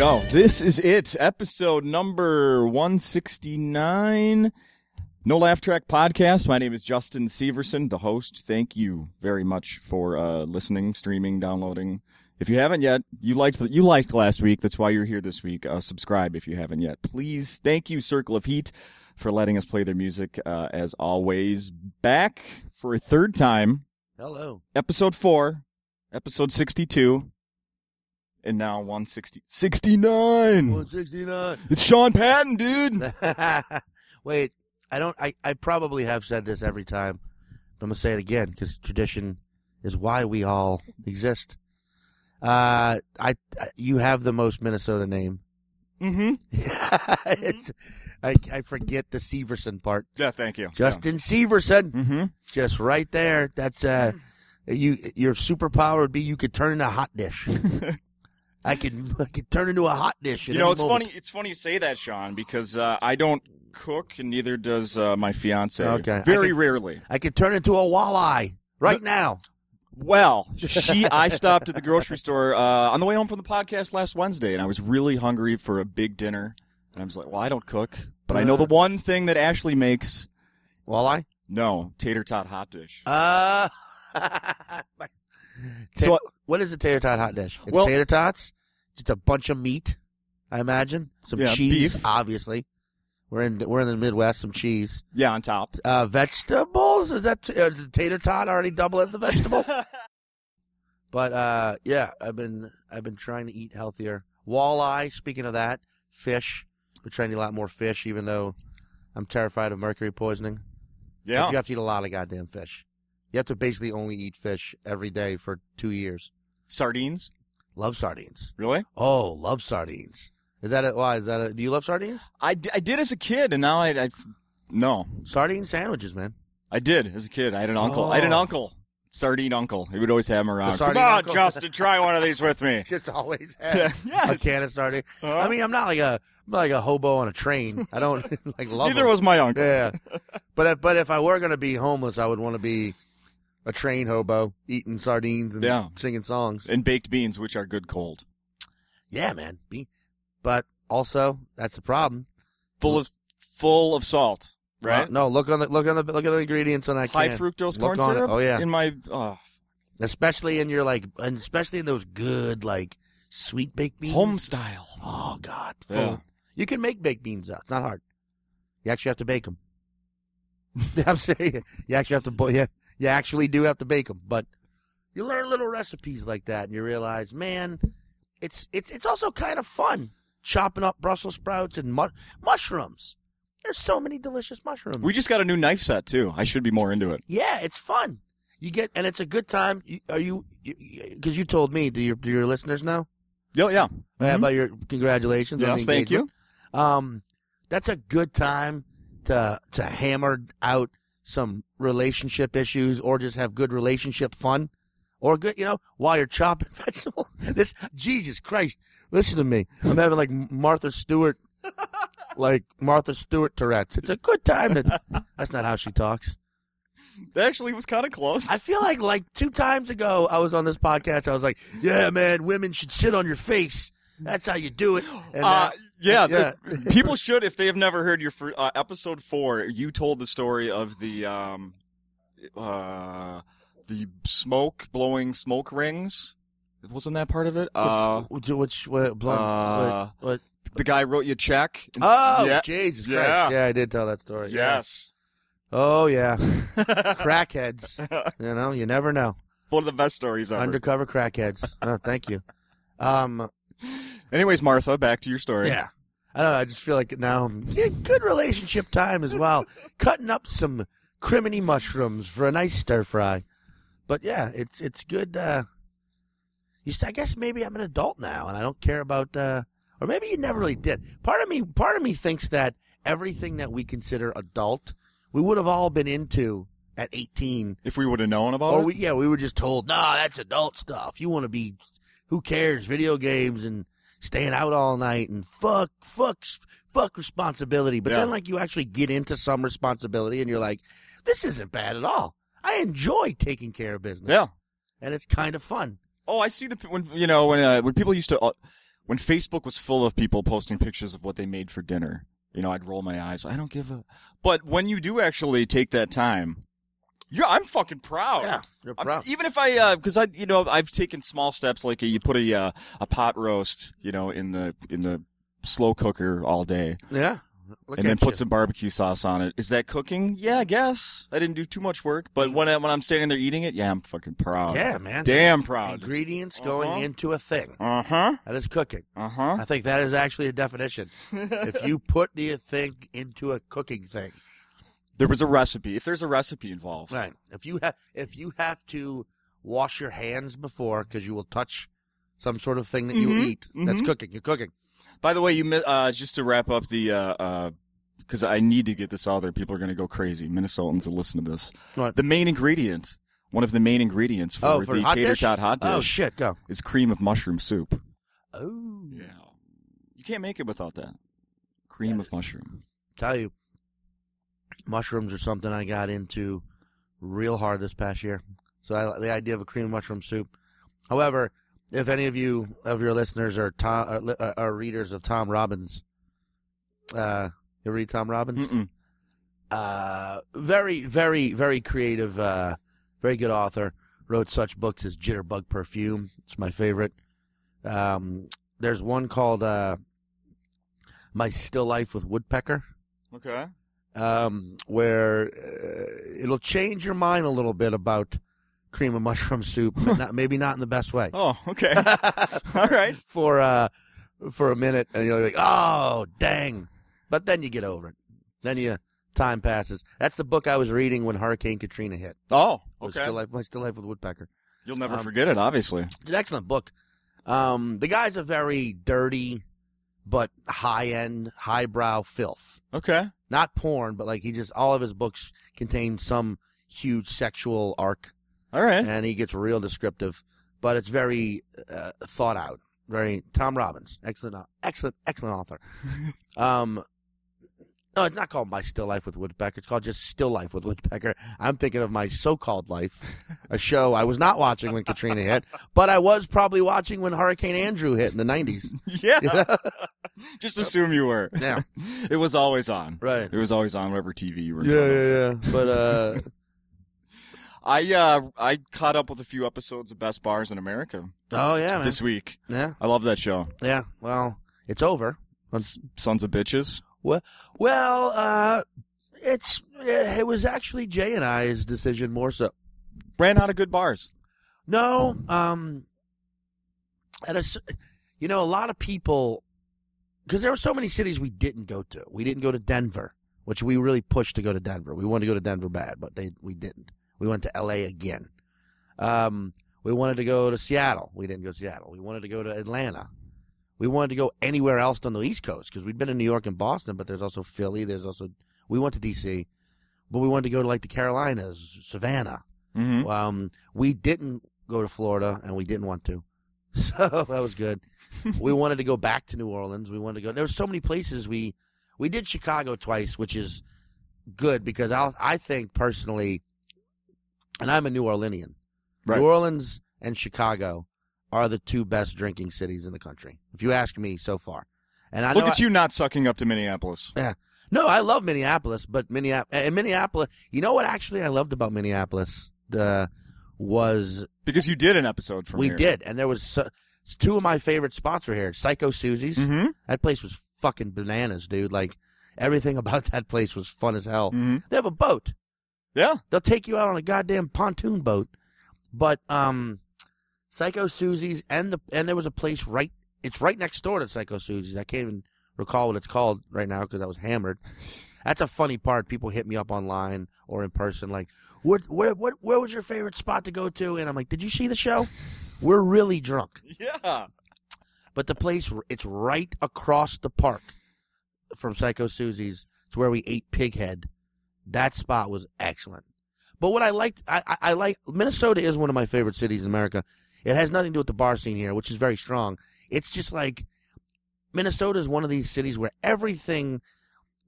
go. This is it. Episode number 169. No Laugh Track Podcast. My name is Justin Severson, the host. Thank you very much for listening, streaming, downloading. If you haven't yet, you liked last week. That's why you're here this week. Subscribe if you haven't yet. Please, thank you, Circle of Heat, for letting us play their music as always. Back for a third time. Hello. Episode 4, episode 62, and now 169. 169. It's Sean Patton, dude. Wait. I probably have said this every time, but I'm going to say it again because tradition is why we all exist. You have the most Minnesota name. Mm-hmm. It's, I forget the Severson part. Yeah, thank you. Justin Severson. Mm-hmm. Just right there. That's your superpower would be you could turn into a hot dish. I could turn into a hot dish. You know, it's funny you say that, Sean, because I don't cook, and neither does my fiance. Okay. Very rarely. I could turn into a walleye right now. Well, I stopped at the grocery store on the way home from the podcast last Wednesday, and I was really hungry for a big dinner. And I was like, well, I don't cook, but I know the one thing that Ashley makes. Walleye? No, tater tot hot dish. So what is a tater tot hot dish? It's tater tots, just a bunch of meat, I imagine. Some cheese, beef. Obviously. We're in the Midwest. Some cheese. Yeah, on top. Vegetables? Is that does the tater tot already double as the vegetable? But I've been trying to eat healthier. Walleye. Speaking of that, fish. We're trying to eat a lot more fish, even though I'm terrified of mercury poisoning. Yeah, like you have to eat a lot of goddamn fish. You have to basically only eat fish every day for 2 years. Sardines. Love sardines. Really? Oh, love sardines. Is that it? Why is that? Do you love sardines? I did as a kid, and now no sardine sandwiches, man. I did as a kid. I had an uncle. Oh. I had an uncle, sardine uncle. He would always have him around. Come on, uncle. Justin, try one of these with me. Just always have a can of sardine. Uh-huh. I mean, I'm not like a hobo on a train. I don't like love. Neither was my uncle. Yeah, but if I were gonna be homeless, I would want to be a train hobo eating sardines and singing songs and baked beans, which are good cold. Yeah, man. But also, that's the problem. Full of salt, right? No, look at the ingredients on that can. High fructose corn syrup. Oh yeah, especially in those good sweet baked beans, home style. Oh God, you can make baked beans up. It's not hard. You actually have to bake them. I'm serious. You actually have to. Yeah, you actually do have to bake them. But you learn little recipes like that, and you realize, man, it's also kind of fun. Chopping up Brussels sprouts and mushrooms. There's so many delicious mushrooms. We just got a new knife set too. I should be more into it. Yeah, it's fun. And it's a good time. Because you told me. Do your listeners know? Oh, yeah. Mm-hmm. Yeah. About your congratulations. Yes, thank you. That's a good time to hammer out some relationship issues or just have good relationship fun. Or good, while you're chopping vegetables. This, Jesus Christ, listen to me. I'm having like Martha Stewart Tourette's. It's a good time to. That's not how she talks. That actually was kind of close. I feel like 2 times ago I was on this podcast. I was like, yeah, man, women should sit on your face. That's how you do it. And people should, if they have never heard your episode 4. You told the story of the smoke rings. Wasn't that part of it? Which the guy wrote you a check. Jesus Christ. Yeah, I did tell that story. Yes. Yeah. Oh, yeah. Crackheads. You never know. One of the best stories ever. Undercover crackheads. Oh, thank you. Anyways, Martha, back to your story. Yeah. I don't know. I just feel like now good relationship time as well. Cutting up some criminy mushrooms for a nice stir fry. But yeah, it's good. I guess maybe I'm an adult now, and I don't care about, or maybe you never really did. Part of me thinks that everything that we consider adult, we would have all been into at 18 if we would have known about it. We were just told, nah, that's adult stuff. You want to be, who cares? Video games and staying out all night and fuck responsibility. But then you actually get into some responsibility, and you're like, this isn't bad at all. I enjoy taking care of business. Yeah, and it's kind of fun. Oh, I see when people used to when Facebook was full of people posting pictures of what they made for dinner, you know, I'd roll my eyes. I don't give a... But when you do actually take that time... Yeah, I'm fucking proud. Yeah, you're proud. Even if I, because I, you know, I've taken small steps, like you put a pot roast, you know, in the slow cooker all day. Yeah. And then put some barbecue sauce on it. Is that cooking? Yeah, I guess. I didn't do too much work, but when I'm standing there eating it, yeah, I'm fucking proud. Yeah, man. Damn proud. Ingredients going into a thing. Uh-huh. That is cooking. Uh-huh. I think that is actually a definition. If you put the thing into a cooking thing. There was a recipe. If there's a recipe involved. Right. If you have to wash your hands before because you will touch some sort of thing that you eat, that's cooking. You're cooking. By the way, you just to wrap up the because I need to get this out there. People are going to go crazy. Minnesotans will listen to this. What? The main ingredient, one of the main ingredients for the tater tot hot dish. Oh, shit, go. Is cream of mushroom soup. Oh. Yeah. You can't make it without that. Cream of mushroom. Tell you. Mushrooms are something I got into real hard this past year. So the idea of a cream mushroom soup. However, if any of you, of your listeners, are readers of Tom Robbins, you read Tom Robbins? Mm-mm. Very, very, very creative, very good author. Wrote such books as Jitterbug Perfume. It's my favorite. There's one called My Still Life with Woodpecker. Okay. Where it'll change your mind a little bit about cream of mushroom soup, but maybe not in the best way. Oh, okay. All right. For a minute, and you're like, oh, dang. But then you get over it. Then time passes. That's the book I was reading when Hurricane Katrina hit. Oh, okay. My Still Life with Woodpecker. You'll never forget it, obviously. It's an excellent book. The guy's a very dirty but high-end, highbrow filth. Okay. Not porn, but like all of his books contain some huge sexual arc. All right. And he gets real descriptive, but it's very thought out. Very Tom Robbins, excellent author. No, it's not called My Still Life with Woodpecker. It's called just Still Life with Woodpecker. I'm thinking of My So-Called Life, a show I was not watching when Katrina hit, but I was probably watching when Hurricane Andrew hit in the 90s. Yeah. Just assume you were. Yeah. It was always on. Right. It was always on whatever TV you were on. Yeah. But I caught up with a few episodes of Best Bars in America. Oh, yeah, man. This week. Yeah. I love that show. Yeah. Well, it's over. Sons of bitches. Well, it was actually Jay and I's decision more so. Ran out of good bars. No, a lot of people, because there were so many cities we didn't go to. We didn't go to Denver, which we really pushed to go to Denver. We wanted to go to Denver bad, but we didn't. We went to L.A. again. We wanted to go to Seattle. We didn't go to Seattle. We wanted to go to Atlanta. We wanted to go anywhere else on the East Coast because we'd been in New York and Boston, but there's also Philly. We went to D.C., but we wanted to go to like the Carolinas, Savannah. Mm-hmm. We didn't go to Florida, and we didn't want to, so that was good. We wanted to go back to New Orleans. We wanted to go. There were so many places. We did Chicago twice, which is good because I think personally, and I'm a New Orleanian. Right. New Orleans and Chicago are the two best drinking cities in the country, if you ask me so far. And I look at you not sucking up to Minneapolis. Yeah. No, I love Minneapolis, but Minneapolis, you know what actually I loved about Minneapolis was... Because you did an episode from here. We did, and there was two of my favorite spots were here. Psycho Susie's. Mm-hmm. That place was fucking bananas, dude. Like, everything about that place was fun as hell. Mm-hmm. They have a boat. Yeah. They'll take you out on a goddamn pontoon boat. But, Psycho Susie's and there was a place it's right next door to Psycho Susie's. I can't even recall what it's called right now because I was hammered. That's a funny part. People hit me up online or in person like, where was your favorite spot to go to? And I'm like, did you see the show? We're really drunk. Yeah. But the place, it's right across the park from Psycho Susie's. It's where we ate pig head. That spot was excellent. But what I liked, Minnesota is one of my favorite cities in America. It has nothing to do with the bar scene here, which is very strong. It's just like Minnesota is one of these cities where everything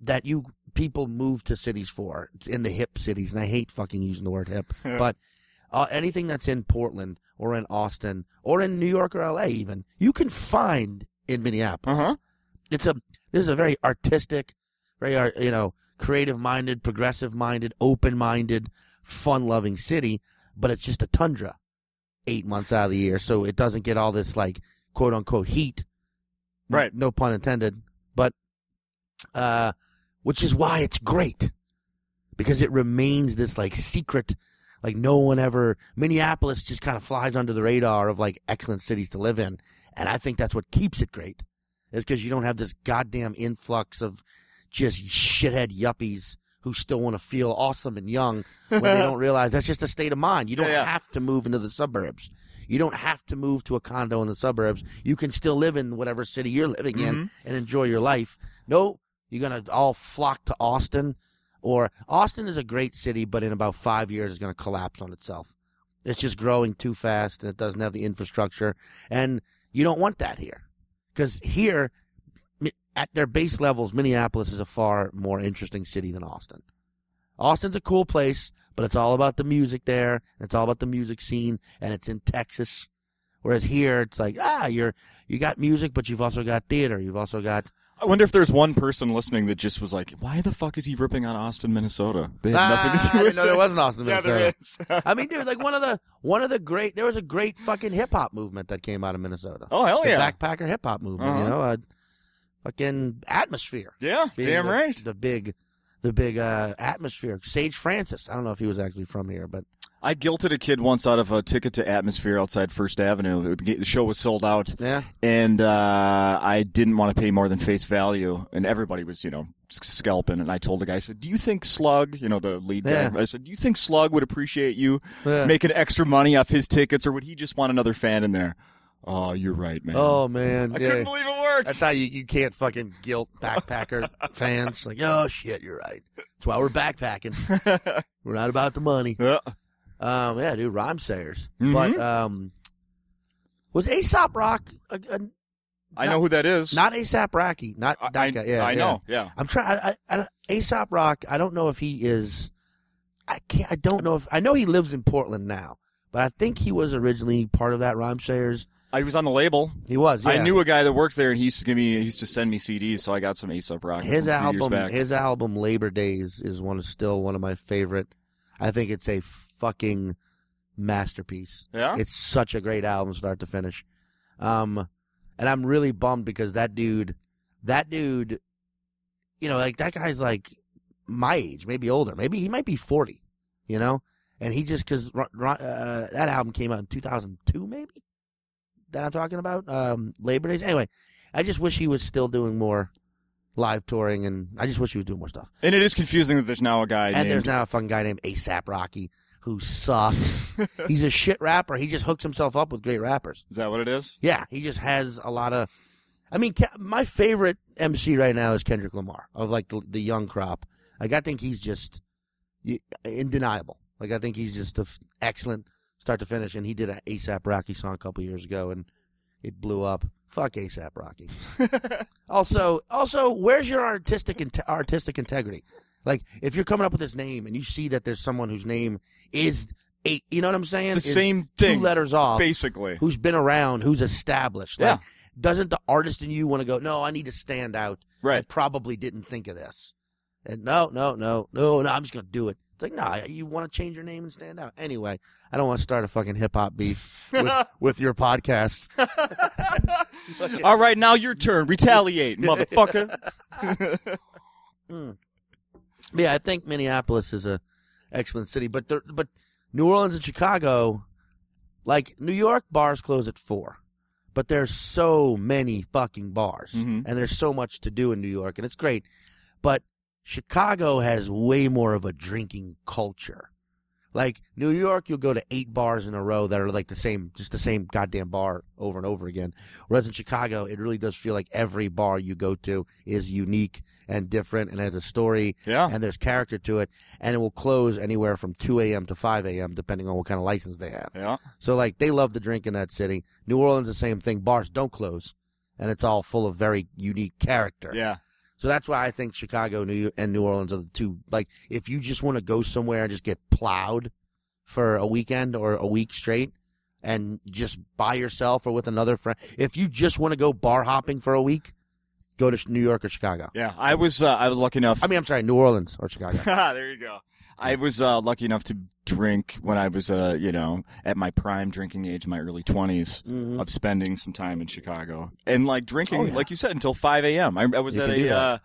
that people move to cities for, in the hip cities, and I hate fucking using the word hip, but anything that's in Portland or in Austin or in New York or L.A. even, you can find in Minneapolis. Uh-huh. This is a very artistic, very, creative-minded, progressive-minded, open-minded, fun-loving city, but it's just a tundra 8 months out of the year, so it doesn't get all this, quote-unquote heat. Right. No pun intended, but which is why it's great, because it remains this, secret, no one ever – Minneapolis just kind of flies under the radar of, excellent cities to live in, and I think that's what keeps it great, is because you don't have this goddamn influx of just shithead yuppies who still want to feel awesome and young when they don't realize that's just a state of mind. You don't have to move into the suburbs. You don't have to move to a condo in the suburbs. You can still live in whatever city you're living in and enjoy your life. No, you're going to all flock to Austin. Or Austin is a great city, but in about 5 years, it's going to collapse on itself. It's just growing too fast, and it doesn't have the infrastructure. And you don't want that here. Because here, at their base levels, Minneapolis is a far more interesting city than Austin. Austin's a cool place, but it's all about the music there, and it's all about the music scene, and it's in Texas. Whereas here, it's you got music, but you've also got theater. You've also got... I wonder if there's one person listening that just was like, why the fuck is he ripping on Austin, Minnesota? They had nothing to do with it. No, there was an Austin, Minnesota. Yeah, there is. I mean, dude, one of the great, there was a great fucking hip-hop movement that came out of Minnesota. Oh, hell yeah. The backpacker hip-hop movement, fucking Atmosphere. Yeah, damn right. The big Atmosphere. Sage Francis. I don't know if he was actually from here, but. I guilted a kid once out of a ticket to Atmosphere outside First Avenue. The show was sold out. Yeah. And I didn't want to pay more than face value. And everybody was, scalping. And I told the guy, I said, do you think Slug, the lead guy, I said, do you think Slug would appreciate you making extra money off his tickets? Or would he just want another fan in there? Oh, you're right, man. Oh, man. I couldn't believe it works. That's how you can't fucking guilt backpacker fans. Like, oh, shit, you're right. That's why we're backpacking. We're not about the money. Yeah. Dude, rhyme sayers. Mm-hmm. But was Aesop Rock? I know who that is. Not Aesop Rocky. Not that guy. Yeah, I know. Yeah. I'm trying. Aesop Rock. I don't know if he is. I can't. I don't know if. I know he lives in Portland now, but I think he was originally part of that rhyme sayers. I was on the label. He was. Yeah. I knew a guy that worked there, and he used to send me CDs. So I got some Aesop Rock. His album Labor Days is still one of my favorite. I think it's a fucking masterpiece. Yeah? It's such a great album start to finish. And I'm really bummed because that dude, that guy's my age, maybe older. Maybe he might be 40, And he just, because that album came out in 2002 maybe? That I'm talking about? Labor Days? Anyway, I just wish he was still doing more live touring, and I just wish he was doing more stuff. And it is confusing that there's now a guy there's now a fucking guy named Aesop Rocky. Who sucks. He's a shit rapper. He just hooks himself up with great rappers. Is that what it is? Yeah. He just has a lot of... I mean, my favorite MC right now is Kendrick Lamar of, the young crop. I think he's just undeniable. I think he's just excellent start to finish, and he did an Aesop Rocky song a couple years ago, and it blew up. Fuck Aesop Rocky. Also, where's your artistic integrity? If you're coming up with this name and you see that there's someone whose name is eight, you know what I'm saying? The same thing. 2 letters off. Basically. Who's been around, who's established. Yeah. Doesn't the artist in you want to go, no, I need to stand out. Right. I probably didn't think of this. And no, I'm just going to do it. It's you want to change your name and stand out. Anyway, I don't want to start a fucking hip-hop beef with your podcast. All right, now your turn. Retaliate, motherfucker. Yeah, I think Minneapolis is an excellent city, but New Orleans and Chicago, New York bars close at 4, but there's so many fucking bars, and there's so much to do in New York, and it's great, but Chicago has way more of a drinking culture. New York, you'll go to 8 bars in a row that are the same goddamn bar over and over again. Whereas in Chicago, it really does feel like every bar you go to is unique and different and has a story. Yeah. And there's character to it. And it will close anywhere from 2 a.m. to 5 a.m. depending on what kind of license they have. Yeah. So, they love to drink in that city. New Orleans, the same thing. Bars don't close. And it's all full of very unique character. Yeah. So that's why I think Chicago and New Orleans are the two. If you just want to go somewhere and just get plowed for a weekend or a week straight, and just by yourself or with another friend. If you just want to go bar hopping for a week, go to New York or Chicago. Yeah, I was lucky enough. I mean, I'm sorry, New Orleans or Chicago. There you go. I was lucky enough to drink when I was, at my prime drinking age, my early 20s, mm-hmm. of spending some time in Chicago. And, like, drinking, like you said, until 5 a.m. I was at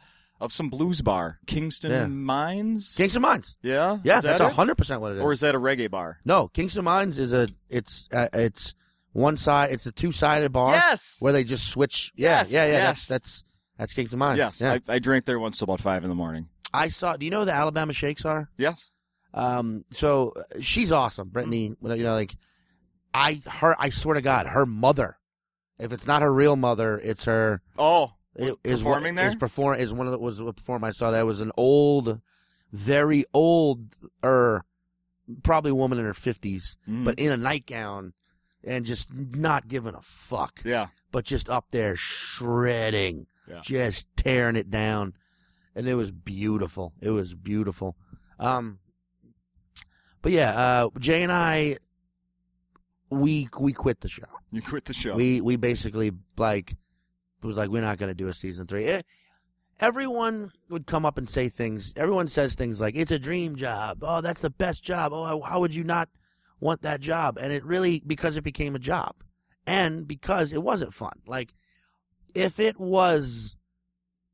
some blues bar, Kingston Mines. Kingston Mines. Yeah? Yeah, that's 100% what it is. Or is that a reggae bar? No, Kingston Mines is it's one side, it's a two-sided bar. Yes! Where they just switch. Yeah, yes, yeah. That's Kingston Mines. Yes, yeah. I drank there once about 5 in the morning. Do you know who the Alabama Shakes are? Yes. So she's awesome, Brittany. You know, like I swear to God, her mother, if it's not her real mother, it's her. Oh, was performing I saw. That was an old, very old, probably woman in her 50s, but in a nightgown and just not giving a fuck. Yeah. But just up there shredding, just tearing it down. And it was beautiful. It was beautiful. But Jay and I, we quit the show. You quit the show. We basically, like, it was like, we're not going to do a season 3. Everyone would come up and say things. Everyone says things like, it's a dream job. Oh, that's the best job. Oh, how would you not want that job? And it really, because it became a job. And because it wasn't fun. Like, if it was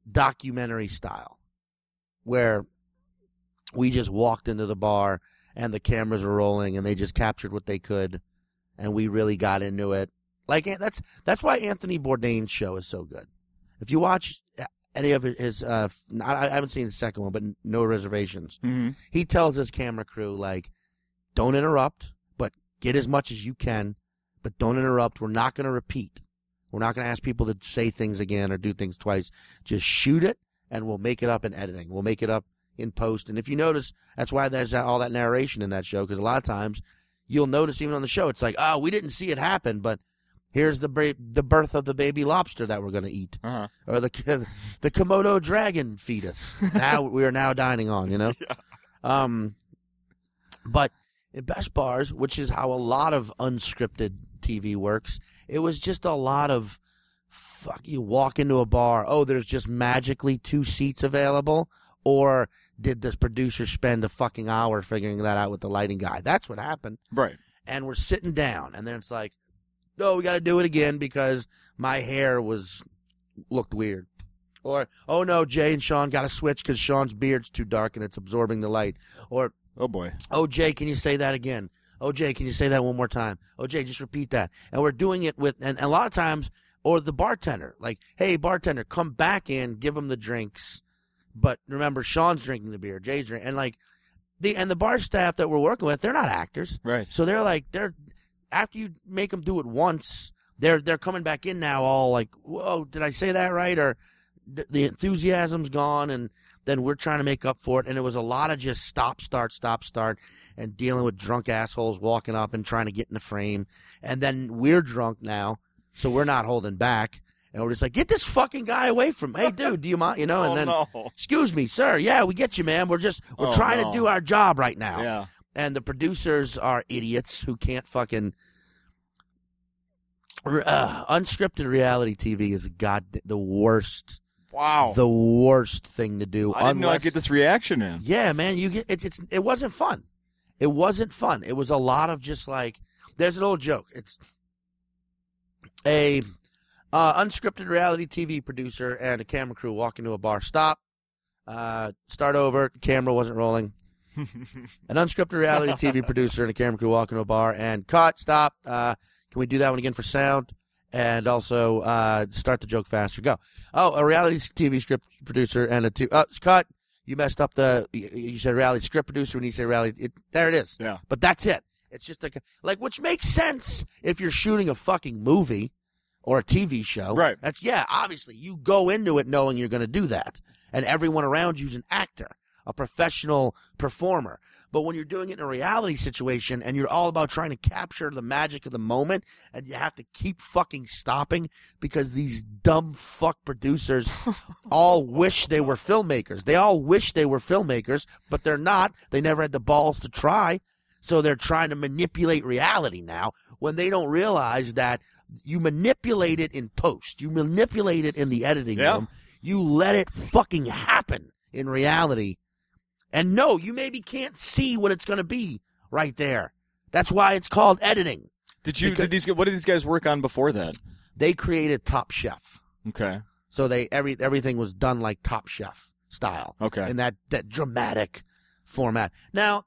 documentary style, where we just walked into the bar and the cameras were rolling and they just captured what they could and we really got into it. Like, that's why Anthony Bourdain's show is so good. If you watch any of his, I haven't seen the second one, but No Reservations, mm-hmm. he tells his camera crew, like, don't interrupt, but get as much as you can, but don't interrupt. We're not going to repeat. We're not going to ask people to say things again or do things twice. Just shoot it, and we'll make it up in editing. We'll make it up in post. And if you notice, that's why there's all that narration in that show, because a lot of times you'll notice even on the show, it's like, oh, we didn't see it happen, but here's the birth of the baby lobster that we're going to eat, uh-huh. or the Komodo dragon fetus. Now we are now dining on, you know? Yeah. But in Best Bars, which is how a lot of unscripted TV works, it was just a lot of fuck. You walk into a bar, oh, there's just magically 2 seats available, or did this producer spend a fucking hour figuring that out with the lighting guy? That's what happened, right? And we're sitting down, and then it's like, oh, we got to do it again because my hair looked weird, or oh no, Jay and Sean got to switch because Sean's beard's too dark and it's absorbing the light, or oh boy, oh Jay, can you say that again? Oh, Jay, can you say that one more time? Oh, Jay, just repeat that. And we're doing it with, and a lot of times, or the bartender. Like, hey, bartender, come back in, give them the drinks. But remember, Sean's drinking the beer, Jay's drinking. And, like, the bar staff that we're working with, they're not actors. Right. So they're, like, after you make them do it once, they're coming back in now all, like, whoa, did I say that right? Or the enthusiasm's gone, and then we're trying to make up for it. And it was a lot of just stop, start, and dealing with drunk assholes walking up and trying to get in the frame. And then we're drunk now, so we're not holding back. And we're just like, get this fucking guy away from me. Hey, dude, do you mind? You know, and then, excuse me, sir. Yeah, we get you, man. We're trying to do our job right now. Yeah. And the producers are idiots who can't fucking. Unscripted reality TV is the worst. Wow, the worst thing to do. I didn't know I'd get this reaction in. Yeah, man, it wasn't fun. It wasn't fun. It was a lot of just like, there's an old joke. It's a unscripted reality TV producer and a camera crew walk into a bar. Stop. Start over. Camera wasn't rolling. An unscripted reality TV producer and a camera crew walk into a bar and cut. Stop. Can we do that one again for sound? And also, start the joke faster. Go. Oh, a reality TV script producer and cut. You messed up you said reality script producer when you say reality. There it is. Yeah. But that's it. It's just which makes sense if you're shooting a fucking movie or a TV show. Right. Obviously you go into it knowing you're going to do that. And everyone around you's an actor, a professional performer. But when you're doing it in a reality situation and you're all about trying to capture the magic of the moment and you have to keep fucking stopping because these dumb fuck producers all wish they were filmmakers. They all wish they were filmmakers, but they're not. They never had the balls to try. So they're trying to manipulate reality now when they don't realize that you manipulate it in post. You manipulate it in the editing room. You let it fucking happen in reality. And no, you maybe can't see what it's going to be right there. That's why it's called editing. What did these guys work on before that? They created Top Chef. Okay. So everything was done like Top Chef style. Okay. In that dramatic format. Now,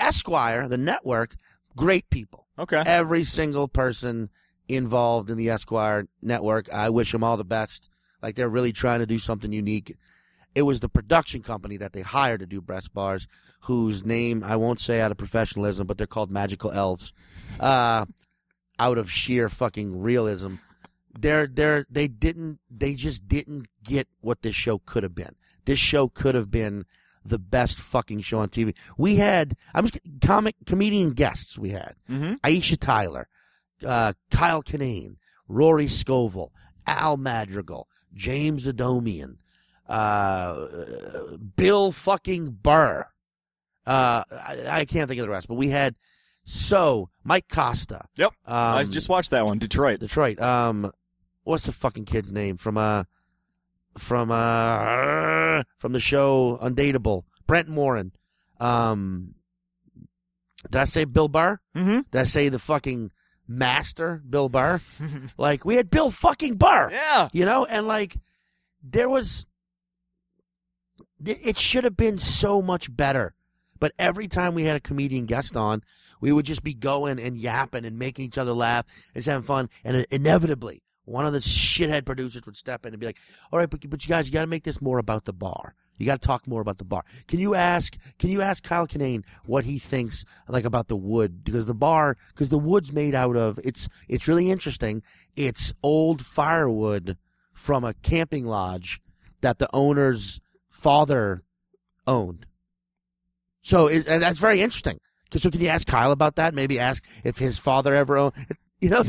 Esquire, the network, great people. Okay. Every single person involved in the Esquire network, I wish them all the best. Like, they're really trying to do something unique. It was the production company that they hired to do Best Bars, whose name I won't say out of professionalism, but they're called Magical Elves. Out of sheer fucking realism, they just didn't get what this show could have been. This show could have been the best fucking show on TV. We had comedian guests. We had Aisha Tyler, Kyle Kinane, Rory Scovel, Al Madrigal, James Adomian, Bill fucking Burr. I can't think of the rest, but we had Mike Costa. Yep. I just watched that one. Detroit. What's the fucking kid's name from the show Undateable? Brent Morin. Did I say Bill Burr? Mm-hmm. Did I say the fucking master Bill Burr? Like, we had Bill fucking Burr. Yeah. You know, and like, there was, it should have been so much better. But every time we had a comedian guest on, we would just be going and yapping and making each other laugh and having fun. And inevitably, one of the shithead producers would step in and be like, all right, but you guys, you got to make this more about the bar. You got to talk more about the bar. Can you ask Kyle Kinane what he thinks like about the wood? Because the wood's made out of, it's really interesting. It's old firewood from a camping lodge that the owner's father owned. So and that's very interesting. So can you ask Kyle about that? Maybe ask if his father ever owned, you know?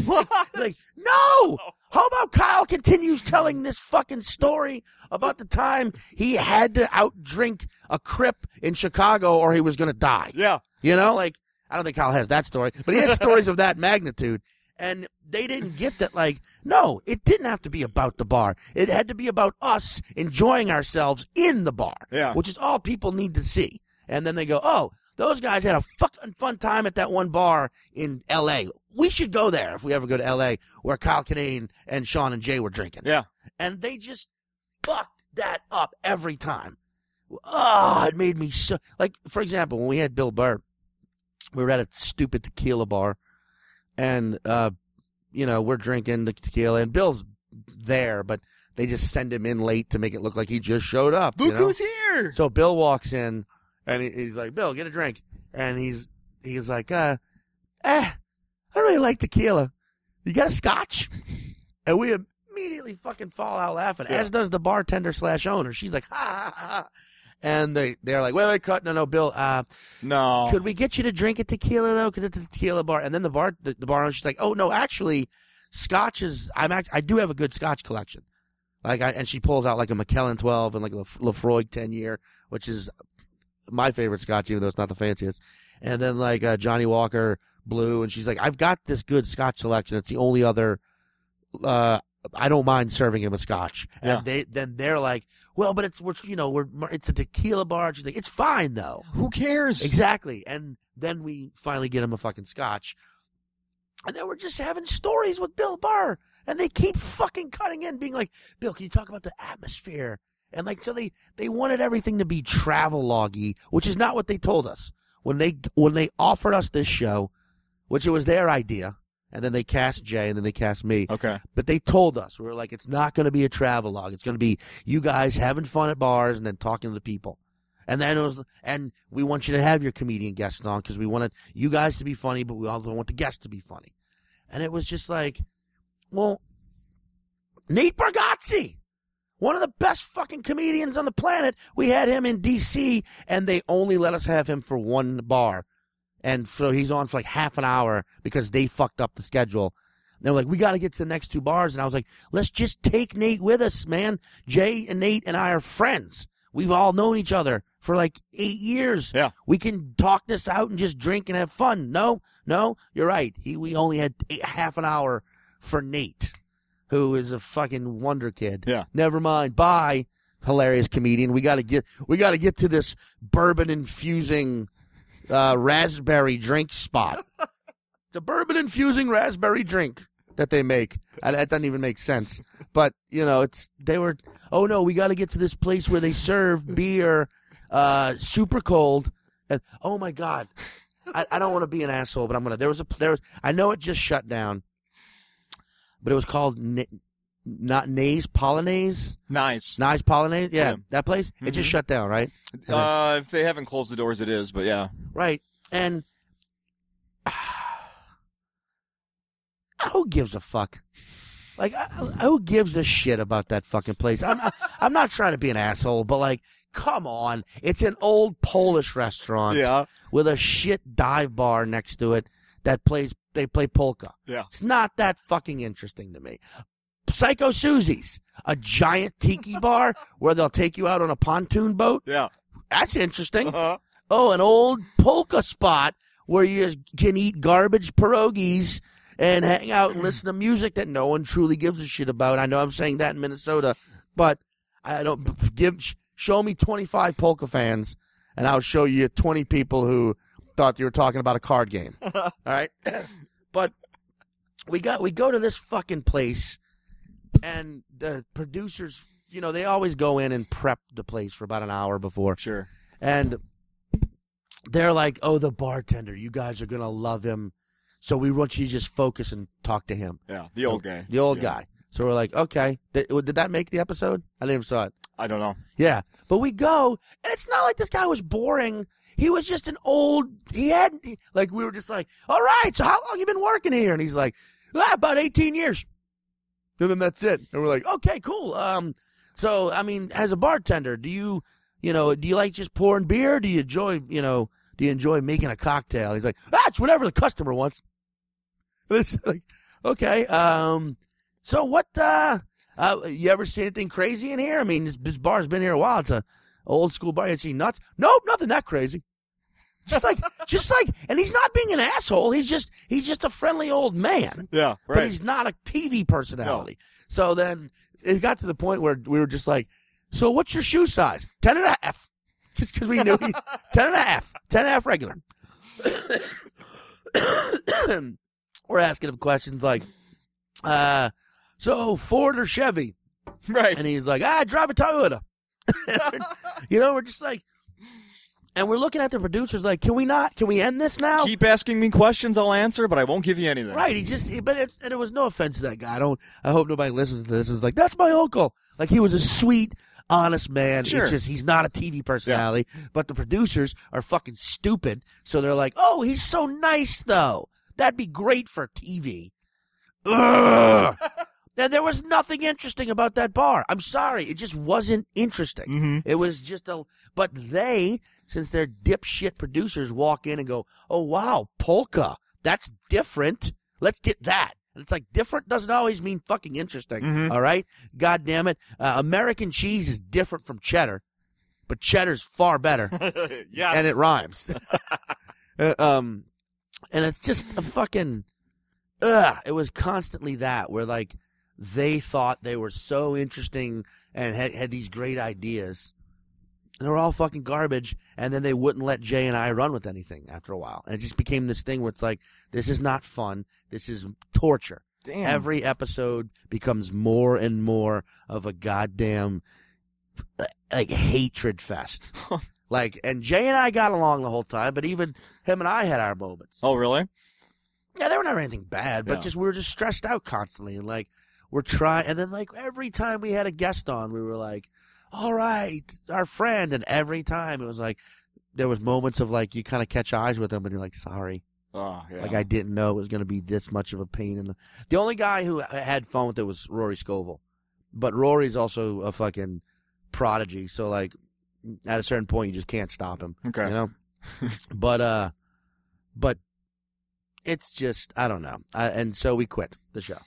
Like, no! How about Kyle continues telling this fucking story about the time he had to outdrink a Crip in Chicago or he was going to die? Yeah. You know, like, I don't think Kyle has that story, but he has stories of that magnitude. And they didn't get that, like, no, it didn't have to be about the bar. It had to be about us enjoying ourselves in the bar, which is all people need to see. And then they go, oh, those guys had a fucking fun time at that one bar in L.A. We should go there if we ever go to L.A. where Kyle Kinane and Sean and Jay were drinking. Yeah. And they just fucked that up every time. Oh, it made me so... Like, for example, when we had Bill Burr, we were at a stupid tequila bar. And, you know, we're drinking the tequila, and Bill's there, but they just send him in late to make it look like he just showed up. Look who's here! So Bill walks in, and he's like, Bill, get a drink. And he's like, I don't really like tequila. You got a scotch? And we immediately fucking fall out laughing, as does the bartender / owner. She's like, ha, ha, ha. And they're like, wait, cut. No, Bill. No. Could we get you to drink a tequila, though? Because it's a tequila bar. And then the bar owner, she's like, oh, no, actually, scotch is, I do have a good scotch collection. Like, and she pulls out like a Macallan 12 and like a Lafroig 10-year, which is my favorite scotch, even though it's not the fanciest. And then like Johnny Walker Blue. And she's like, I've got this good scotch selection. It's the only other, I don't mind serving him a scotch. And they're like, well, but it's a tequila bar. And she's like, it's fine though. Who cares? Exactly. And then we finally get him a fucking scotch. And then we're just having stories with Bill Burr. And they keep fucking cutting in, being like, Bill, can you talk about the atmosphere? And like, so they wanted everything to be travelogue-y, which is not what they told us. When they offered us this show, which it was their idea. And then they cast Jay, and then they cast me. Okay. But they told us. We were like, it's not going to be a travelogue. It's going to be you guys having fun at bars and then talking to the people. And then it was, and we want you to have your comedian guests on because we wanted you guys to be funny, but we also want the guests to be funny. And it was just like, well, Nate Bargatze, one of the best fucking comedians on the planet. We had him in D.C., and they only let us have him for one bar. And so he's on for like half an hour because they fucked up the schedule. They were like, we got to get to the next two bars. And I was like, let's just take Nate with us, man. Jay and Nate and I are friends. We've all known each other for like 8 years. Yeah. We can talk this out and just drink and have fun. No, you're right. We only had half an hour for Nate, who is a fucking wonder kid. Yeah. Never mind. Bye. Hilarious comedian. We got to get to this bourbon infusing raspberry drink spot. It's a bourbon infusing raspberry drink that they make. That doesn't even make sense. But, you know, we got to get to this place where they serve beer super cold. And, oh my God. I don't want to be an asshole, but I'm going to. I know it just shut down. But it was called Polonaise. Nice Polonaise. Yeah, that place. Mm-hmm. It just shut down, right? If they haven't closed the doors, it is, but yeah. Right. And who gives a fuck? Like, who gives a shit about that fucking place? I'm not trying to be an asshole, but like, come on. It's an old Polish restaurant with a shit dive bar next to it that plays. They play polka. Yeah. It's not that fucking interesting to me. Psycho Susie's, a giant tiki bar where they'll take you out on a pontoon boat. Yeah. That's interesting. Uh-huh. Oh, an old polka spot where you can eat garbage pierogies and hang out and listen to music that no one truly gives a shit about. I know I'm saying that in Minnesota, but I don't show me 25 polka fans and I'll show you 20 people who thought you were talking about a card game. All right? But we go to this fucking place, and the producers, you know, they always go in and prep the place for about an hour before. Sure. And they're like, oh, the bartender, you guys are going to love him, so we want you to just focus and talk to him. Yeah, the old guy. The old guy. So we're like, okay. Did that make the episode? I didn't even saw it. I don't know. Yeah. But we go, and it's not like this guy was boring. He was just an old, we were just like, all right, so how long you been working here? And he's like, about 18 years. And then that's it. And we're like, okay, cool. So, I mean, as a bartender, do you like just pouring beer? Do you enjoy making a cocktail? And he's like, it's whatever the customer wants. And it's like, okay. So what, you ever see anything crazy in here? I mean, this bar's been here a while. It's a old school bar. You see nuts? Nope, nothing that crazy. Just like, and he's not being an asshole. He's just a friendly old man. Yeah, right. But he's not a TV personality. No. So then it got to the point where we were just like, so what's your shoe size? 10.5. Just because we knew 10.5. 10.5 regular. We're asking him questions like, so Ford or Chevy? Right. And he's like, I drive a Toyota. You know, we're just like, and we're looking at the producers like, can we end this now? Keep asking me questions, I'll answer, but I won't give you anything. Right, but it was no offense to that guy. I hope nobody listens to this. It's like, that's my uncle. Like, he was a sweet, honest man. Sure. It's just, he's not a TV personality, but the producers are fucking stupid. So they're like, oh, he's so nice though. That'd be great for TV. Ugh. Now, there was nothing interesting about that bar. I'm sorry. It just wasn't interesting. Mm-hmm. It was just but they, since they're dipshit producers, walk in and go, oh, wow, polka. That's different. Let's get that. And it's like, different doesn't always mean fucking interesting. Mm-hmm. All right? God damn it. American cheese is different from cheddar, but cheddar's far better. Yes. And it rhymes. And it's just a fucking, it was constantly that where, like, they thought they were so interesting and had these great ideas. And they were all fucking garbage. And then they wouldn't let Jay and I run with anything after a while. And it just became this thing where it's like, this is not fun. This is torture. Damn. Every episode becomes more and more of a goddamn like hatred fest. Like, and Jay and I got along the whole time, but even him and I had our moments. Oh, really? Yeah, they were never anything bad, but just we were just stressed out constantly and like. We're trying, and then, like, every time we had a guest on, we were like, all right, our friend. And every time it was like, there was moments of, like, you kind of catch eyes with them, and you're like, sorry. Oh, yeah. Like, I didn't know it was going to be this much of a pain. The only guy who had fun with it was Rory Scovel. But Rory's also a fucking prodigy. So, like, at a certain point, you just can't stop him. Okay. You know? But it's just, I don't know. And so we quit the show.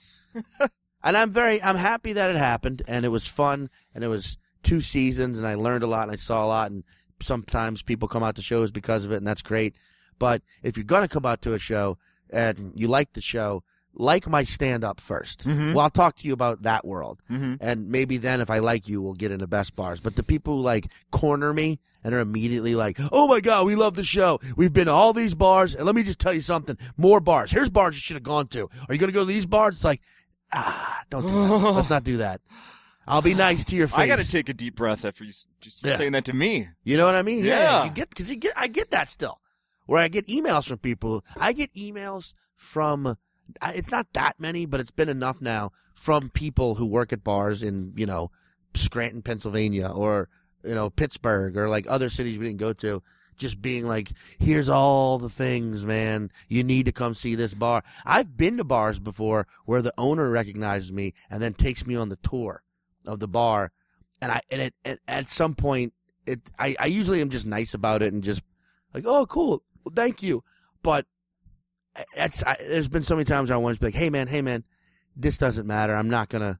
And I'm happy that it happened, and it was fun, and it was two seasons, and I learned a lot, and I saw a lot, and sometimes people come out to shows because of it, and that's great. But if you're going to come out to a show and you like the show, like my stand-up first. Mm-hmm. Well, I'll talk to you about that world. Mm-hmm. And maybe then, if I like you, we'll get into Best Bars. But the people who, like, corner me and are immediately like, oh, my God, we love the show. We've been to all these bars. And let me just tell you something. More bars. Here's bars you should have gone to. Are you going to go to these bars? It's like, don't do that. Let's not do that. I'll be nice to your face. I got to take a deep breath after you just saying that to me. You know what I mean? Yeah. I get that still. Where I get emails from people. I get emails from... It's not that many, but it's been enough now from people who work at bars in, you know, Scranton, Pennsylvania, or, you know, Pittsburgh, or like other cities we didn't go to, just being like, here's all the things, man. You need to come see this bar. I've been to bars before where the owner recognizes me and then takes me on the tour of the bar. And at some point, I usually am just nice about it and just like, oh, cool. Well, thank you. But there's been so many times I want to be like, hey man, this doesn't matter. I'm not gonna.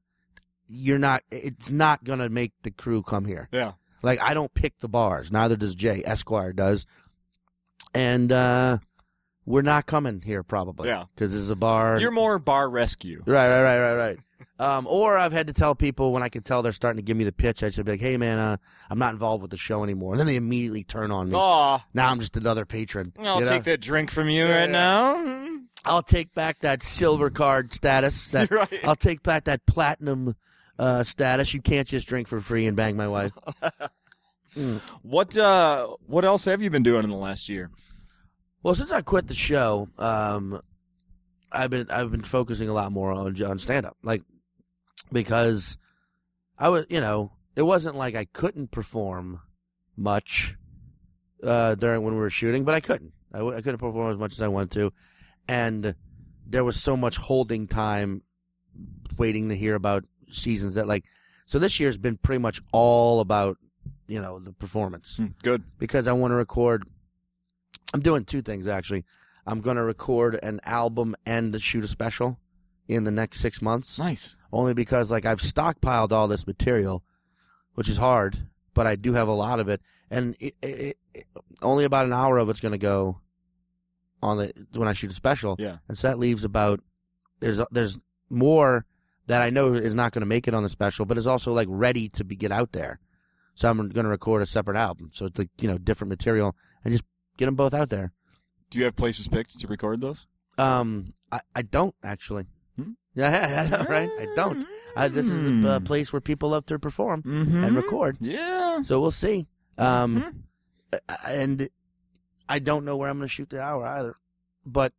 It's not gonna make the crew come here. Yeah. Like, I don't pick the bars. Neither does Jay. Esquire does. And we're not coming here probably. Yeah. Because this is a bar. You're more bar rescue. Right. Or I've had to tell people when I can tell they're starting to give me the pitch, I should be like, hey man, I'm not involved with the show anymore. And then they immediately turn on me. Aw. Now I'm just another patron. I'll take that drink from you right now. I'll take back that silver card status. I'll take back that platinum status. You can't just drink for free and bang my wife. What else have you been doing in the last year? Well, since I quit the show, I've been focusing a lot more on stand up, like, because I was, you know, it wasn't like I couldn't perform much during when we were shooting, but I couldn't. I couldn't perform as much as I wanted to, and there was so much holding time, waiting to hear about seasons that, like, so this year's been pretty much all about, you know, the performance. Good, because I want to record. I'm doing two things actually. I'm going to record an album and shoot a special in the next 6 months. Nice. Only because, like, I've stockpiled all this material, which is hard, but I do have a lot of it. And only about an hour of it's going to go on when I shoot a special. Yeah. And so that leaves about – there's more that I know is not going to make it on the special, but is also, like, ready to get out there. So I'm going to record a separate album. So it's, like, you know, different material and just get them both out there. Do you have places picked to record those? I don't, actually. Yeah, I know, right? I don't. This is the place where people love to perform and record. Yeah. So we'll see. And I don't know where I'm going to shoot the hour either. But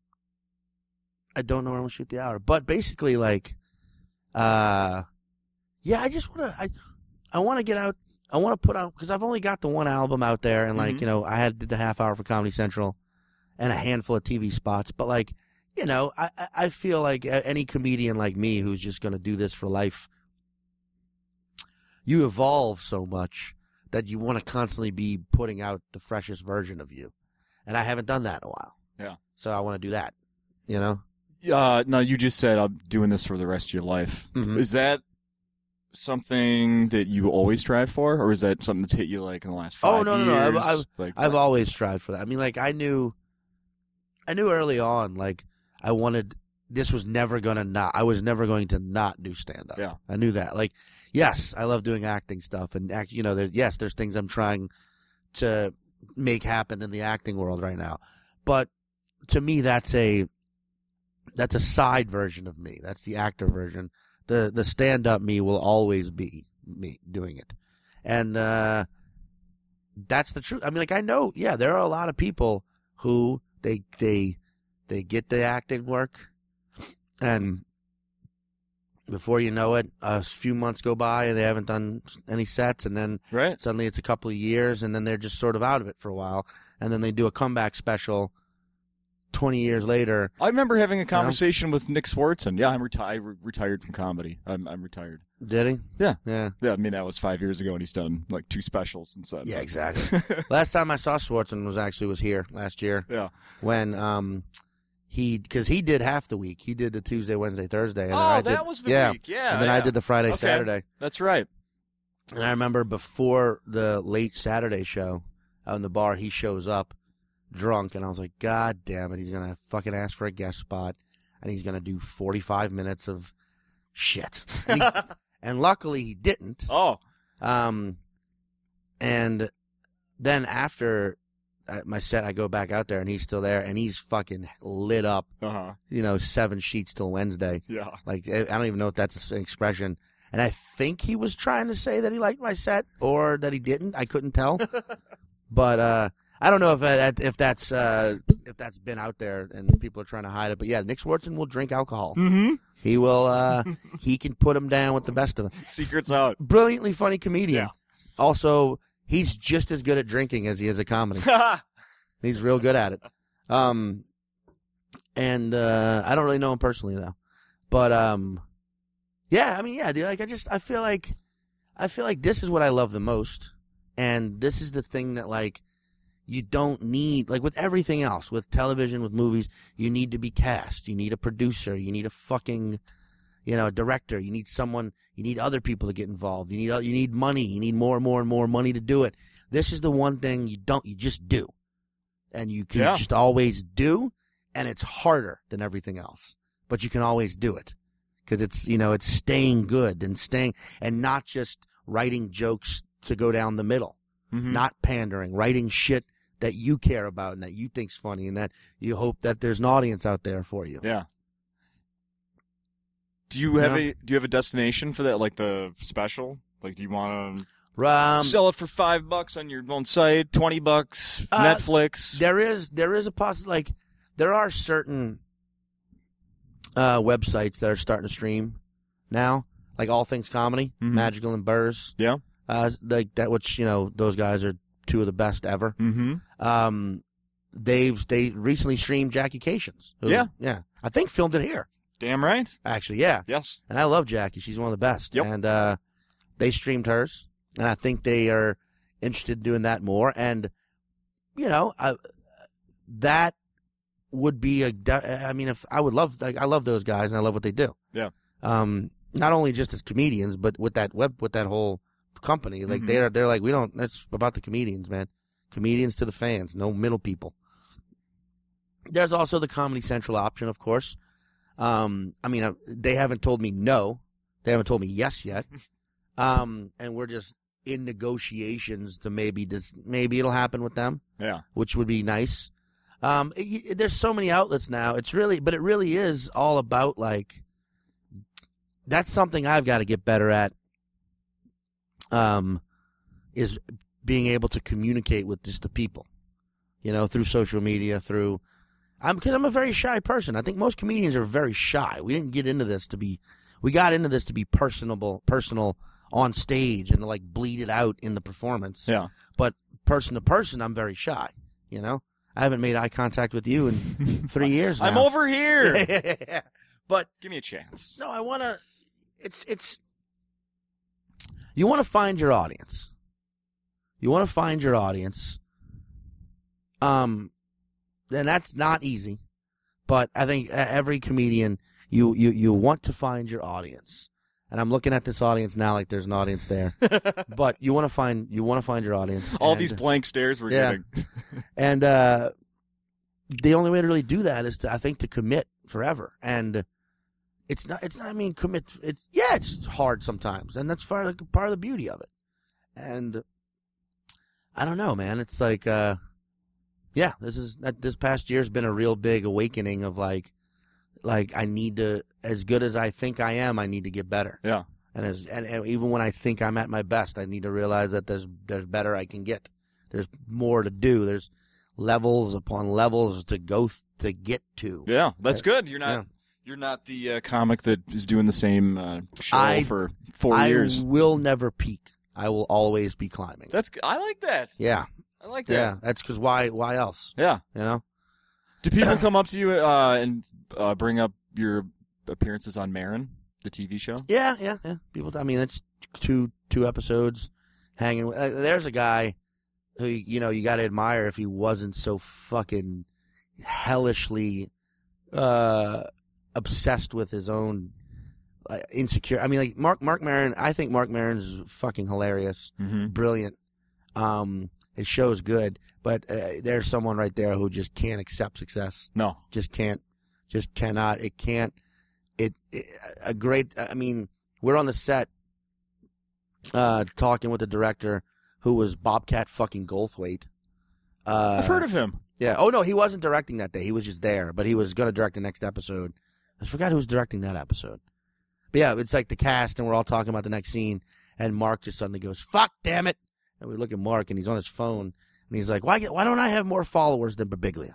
basically, like, I just want to, I want to get out, I want to put out, because I've only got the one album out there, and, like, you know, I did the half hour for Comedy Central. And a handful of TV spots. But, like, you know, I feel like any comedian like me who's just going to do this for life, you evolve so much that you want to constantly be putting out the freshest version of you. And I haven't done that in a while. Yeah. So I want to do that, you know? No, you just said I'm doing this for the rest of your life. Mm-hmm. Is that something that you always strive for? Or is that something that's hit you, like, in the last 5 years? Oh, no. I've always strived for that. I mean, like, I knew early on, like, I was never going to not do stand-up. Yeah. I knew that. Like, yes, I love doing acting stuff. And, you know, there's things I'm trying to make happen in the acting world right now. But to me, that's a side version of me. That's the actor version. The stand-up me will always be me doing it. And that's the truth. I mean, like, I know, yeah, there are a lot of people who... They get the acting work, and before you know it, a few months go by and they haven't done any sets, and then suddenly it's a couple of years, and then they're just sort of out of it for a while, and then they do a comeback special 20 years later. I remember having a conversation with Nick Swardson. Yeah, I retired from comedy. I'm retired. Did he? Yeah. I mean, that was 5 years ago, and he's done, like, two specials since then. Yeah, exactly. Last time I saw Swardson was here last year. Yeah. When because he did half the week. He did the Tuesday, Wednesday, Thursday. And then I did the Friday, Saturday. That's right. And I remember before the late Saturday show out in the bar, he shows up drunk, and I was like, God damn it, he's going to fucking ask for a guest spot, and he's going to do 45 minutes of shit. And, and luckily he didn't. Oh. And then after my set, I go back out there, and he's still there, and he's fucking lit up, you know, 7 sheets till Wednesday. Yeah. Like, I don't even know if that's an expression. And I think he was trying to say that he liked my set or that he didn't. I couldn't tell. But I don't know if that's been out there and people are trying to hide it. But, yeah, Nick Swardson will drink alcohol. Mm-hmm. He will. He can put him down with the best of them. Secret's out. Brilliantly funny comedian. Yeah. Also, he's just as good at drinking as he is at comedy. He's real good at it. And I don't really know him personally, though. But yeah, I mean, yeah, dude. Like, I feel like this is what I love the most, and this is the thing that, like, you don't need, like, with everything else, with television, with movies, you need to be cast, you need a producer, you need a fucking, you know, a director, you need someone, you need other people to get involved, you need money, you need more and more and more money to do it. This is the one thing you just do, and you can just always do, and it's harder than everything else, but you can always do it. Because it's, you know, it's staying good and staying and not just writing jokes to go down the middle, not pandering, writing shit that you care about and that you think's funny and that you hope that there's an audience out there for you. Yeah. Do you have a destination for that, like the special? Like, do you want to sell it for $5 on your own site, $20, Netflix? There is a possibility. Like, there are certain websites that are starting to stream now, like All Things Comedy, Magical and Burrs. Yeah. Like that, which, you know, those guys are two of the best ever. Mm-hmm. They recently streamed Jackie Cations. Yeah. I think filmed it here. Damn right. Actually, yeah. Yes. And I love Jackie. She's one of the best. Yep. And they streamed hers, and I think they are interested in doing that more. And, you know, that would be I love those guys, and I love what they do. Yeah. Not only just as comedians, but with that whole company, like they're like, that's about the comedians, man. Comedians to the fans, no middle people. There's also the Comedy Central option, of course. I mean, they haven't told me no. They haven't told me yes yet. And we're just in negotiations to maybe it'll happen with them. Yeah. Which would be nice. There's so many outlets now. It really is all about, like, that's something I've got to get better at, is being able to communicate with just the people, you know, through social media, because I'm a very shy person. I think most comedians are very shy. We got into this to be personable on stage and to, like, bleed it out in the performance. Yeah. But person to person, I'm very shy, you know? I haven't made eye contact with you in 3 years now. I'm over here. Yeah. But give me a chance. No, I want to. You want to find your audience. And that's not easy. But I think every comedian, you want to find your audience. And I'm looking at this audience now like there's an audience there. But you want to find your audience. All these blank stares we're getting. And the only way to really do that is to commit forever. And it's not, I mean, commit. It's hard sometimes. And that's part of the beauty of it. And I don't know, man. It's like, this past year's been a real big awakening of, like I need to, as good as I think I am, I need to get better. Yeah. And even when I think I'm at my best, I need to realize that there's better I can get. There's more to do. There's levels upon levels to go to get to. Yeah, that's good. You're not the comic that is doing the same show for 4 years. I will never peak. I will always be climbing. I like that. Yeah. I like that. Yeah, that's because why else? Yeah. You know? Do people come up to you and bring up your appearances on Marin, the TV show? Yeah. People, I mean, it's two episodes hanging. There's a guy who, you know, you got to admire if he wasn't so fucking hellishly obsessed with his own insecure. I mean, like Mark Maron. I think Mark Maron's fucking hilarious, brilliant. His show's good, but there's someone right there who just can't accept success. No, just cannot. It can't. I mean, we're on the set talking with the director, who was Bobcat fucking Goldthwait. I've heard of him. Yeah. Oh no, he wasn't directing that day. He was just there, but he was going to direct the next episode. I forgot who was directing that episode. But yeah, it's like the cast, and we're all talking about the next scene, and Mark just suddenly goes, "Fuck, damn it!" And we look at Mark, and he's on his phone, and he's like, "Why don't I have more followers than Birbiglia?"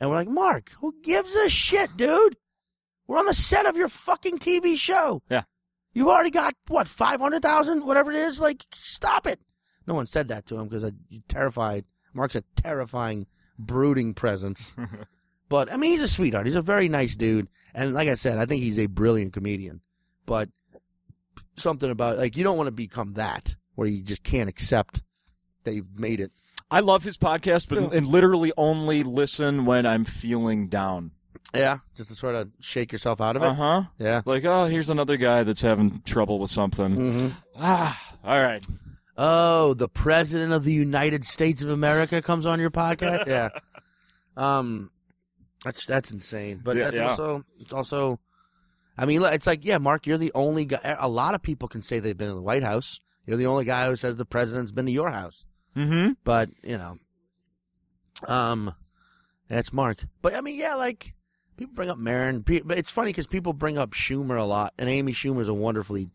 And we're like, "Mark, who gives a shit, dude? We're on the set of your fucking TV show. Yeah, you've already got 500,000, whatever it is. Like, stop it." No one said that to him because I'm terrified. Mark's a terrifying, brooding presence. But, I mean, he's a sweetheart. He's a very nice dude. And like I said, I think he's a brilliant comedian. But something about, like, you don't want to become that, where you just can't accept that you've made it. I love his podcast, but and literally only listen when I'm feeling down. Yeah, just to sort of shake yourself out of it. Uh-huh. Yeah. Like, oh, here's another guy that's having trouble with something. Mm-hmm. Ah, all right. Oh, the President of the United States of America comes on your podcast? Yeah. That's insane. But yeah, it's also, I mean, it's like, yeah, Mark, you're the only guy. A lot of people can say they've been in the White House. You're the only guy who says the president's been to your house. Mm-hmm. But, you know, that's Mark. But, I mean, yeah, like, people bring up Marin. But it's funny because people bring up Schumer a lot. And Amy Schumer's a wonderfully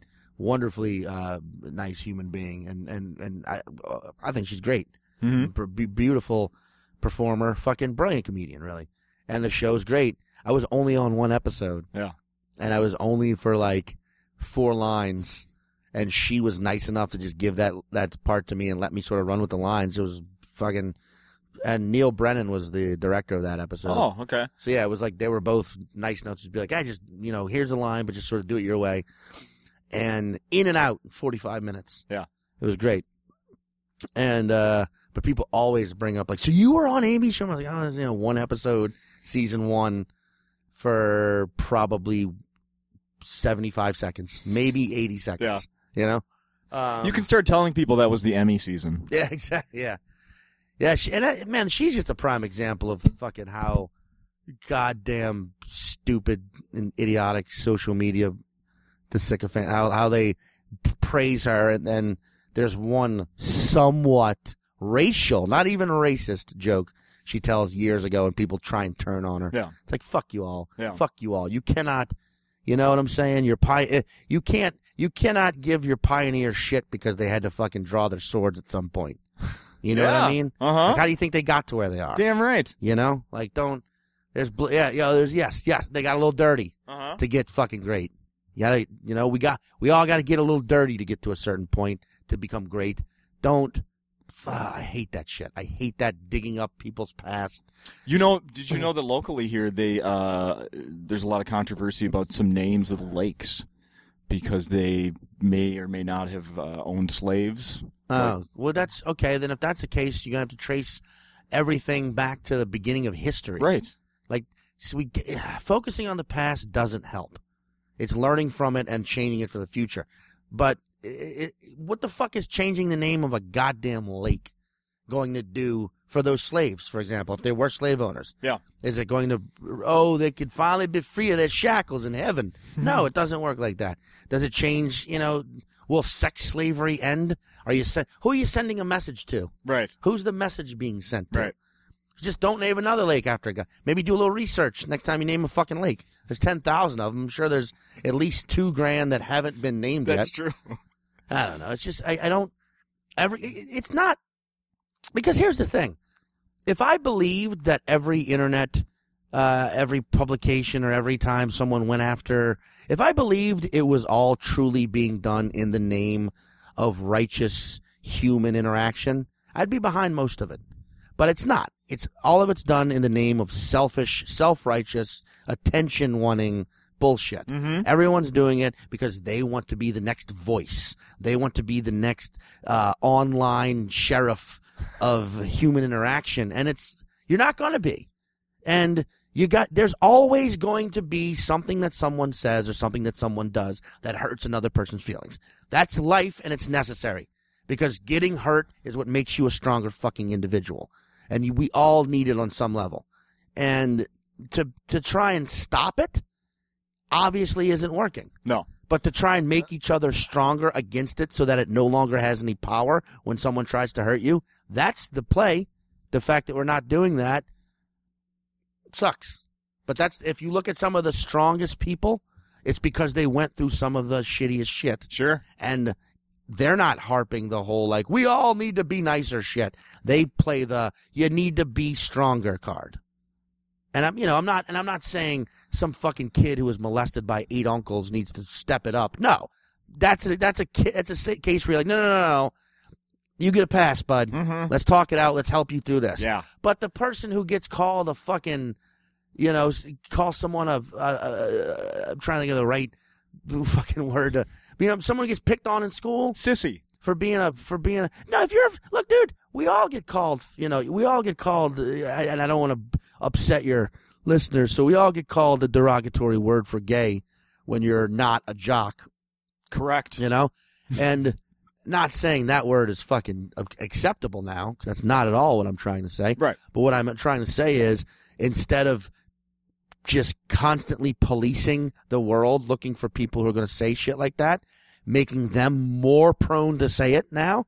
nice human being, and I think she's great, beautiful performer, fucking brilliant comedian, really. And the show's great. I was only on one episode, and I was only for like 4 lines, and she was nice enough to just give that part to me and let me sort of run with the lines. It was fucking, and Neil Brennan was the director of that episode. Oh, okay. So yeah, it was like they were both nice enough to be like, here's the line, but just sort of do it your way. And in and out in 45 minutes. Yeah. It was great. And, but people always bring up, like, so you were on Amy Schumer? I was like, oh, one episode, season 1, for probably 75 seconds, maybe 80 seconds. Yeah. You know? You can start telling people that was the Emmy season. Yeah, exactly. Yeah. Yeah. Man, she's just a prime example of fucking how goddamn stupid and idiotic social media. The sycophant, how they praise her, and then there's one somewhat racial, not even racist joke she tells years ago, and people try and turn on her. Yeah. It's like, fuck you all. Yeah. Fuck you all. You cannot, you know what I'm saying? You cannot give your pioneer shit because they had to fucking draw their swords at some point. You know what I mean? Uh-huh. Like, how do you think they got to where they are? Damn right. You know? Like, they got a little dirty to get fucking great. Yeah, we all got to get a little dirty to get to a certain point to become great. I hate that shit. I hate that digging up people's past. Did you know that locally here there's a lot of controversy about some names of lakes because they may or may not have owned slaves? Oh, well, that's okay. Then if that's the case, you're gonna have to trace everything back to the beginning of history, right? Like, so focusing on the past doesn't help. It's learning from it and changing it for the future. But what the fuck is changing the name of a goddamn lake going to do for those slaves, for example, if they were slave owners? Yeah. Is it going to, they could finally be free of their shackles in heaven? No, it doesn't work like that. Does it change, will sex slavery end? Who are you sending a message to? Right. Who's the message being sent to? Right. Just don't name another lake after a guy. Maybe do a little research next time you name a fucking lake. There's 10,000 of them. I'm sure there's at least 2 grand that haven't been named yet. That's true. I don't know. It's just, it's not, because here's the thing. If I believed that every internet, every publication or every time someone went after, if I believed it was all truly being done in the name of righteous human interaction, I'd be behind most of it. But it's not. It's all of it's done in the name of selfish, self-righteous, attention-wanting bullshit. Mm-hmm. Everyone's doing it because they want to be the next voice. They want to be the next online sheriff of human interaction, and you're not going to be. And There's always going to be something that someone says or something that someone does that hurts another person's feelings. That's life, and it's necessary, because getting hurt is what makes you a stronger fucking individual, and we all need it on some level. And to try and stop it obviously isn't working. No. But to try and make each other stronger against it so that it no longer has any power when someone tries to hurt you, that's the play. The fact that we're not doing that sucks. But that's, if you look at some of the strongest people, it's because they went through some of the shittiest shit. Sure. And they're not harping the whole, like, we all need to be nicer shit. They play the, you need to be stronger card. And I'm not saying some fucking kid who was molested by 8 uncles needs to step it up. No. That's a case where you're like, no. You get a pass, bud. Mm-hmm. Let's talk it out. Let's help you through this. Yeah. But the person who gets called a fucking, call someone I'm trying to think of the right fucking word. Someone who gets picked on in school. Sissy. For being a, no, if you're, look, dude, we all get called, and I don't want to upset your listeners, so we all get called the derogatory word for gay when you're not a jock. Correct. And not saying that word is fucking acceptable now, 'cause that's not at all what I'm trying to say. Right. But what I'm trying to say is, instead of just constantly policing the world, looking for people who are going to say shit like that, making them more prone to say it now,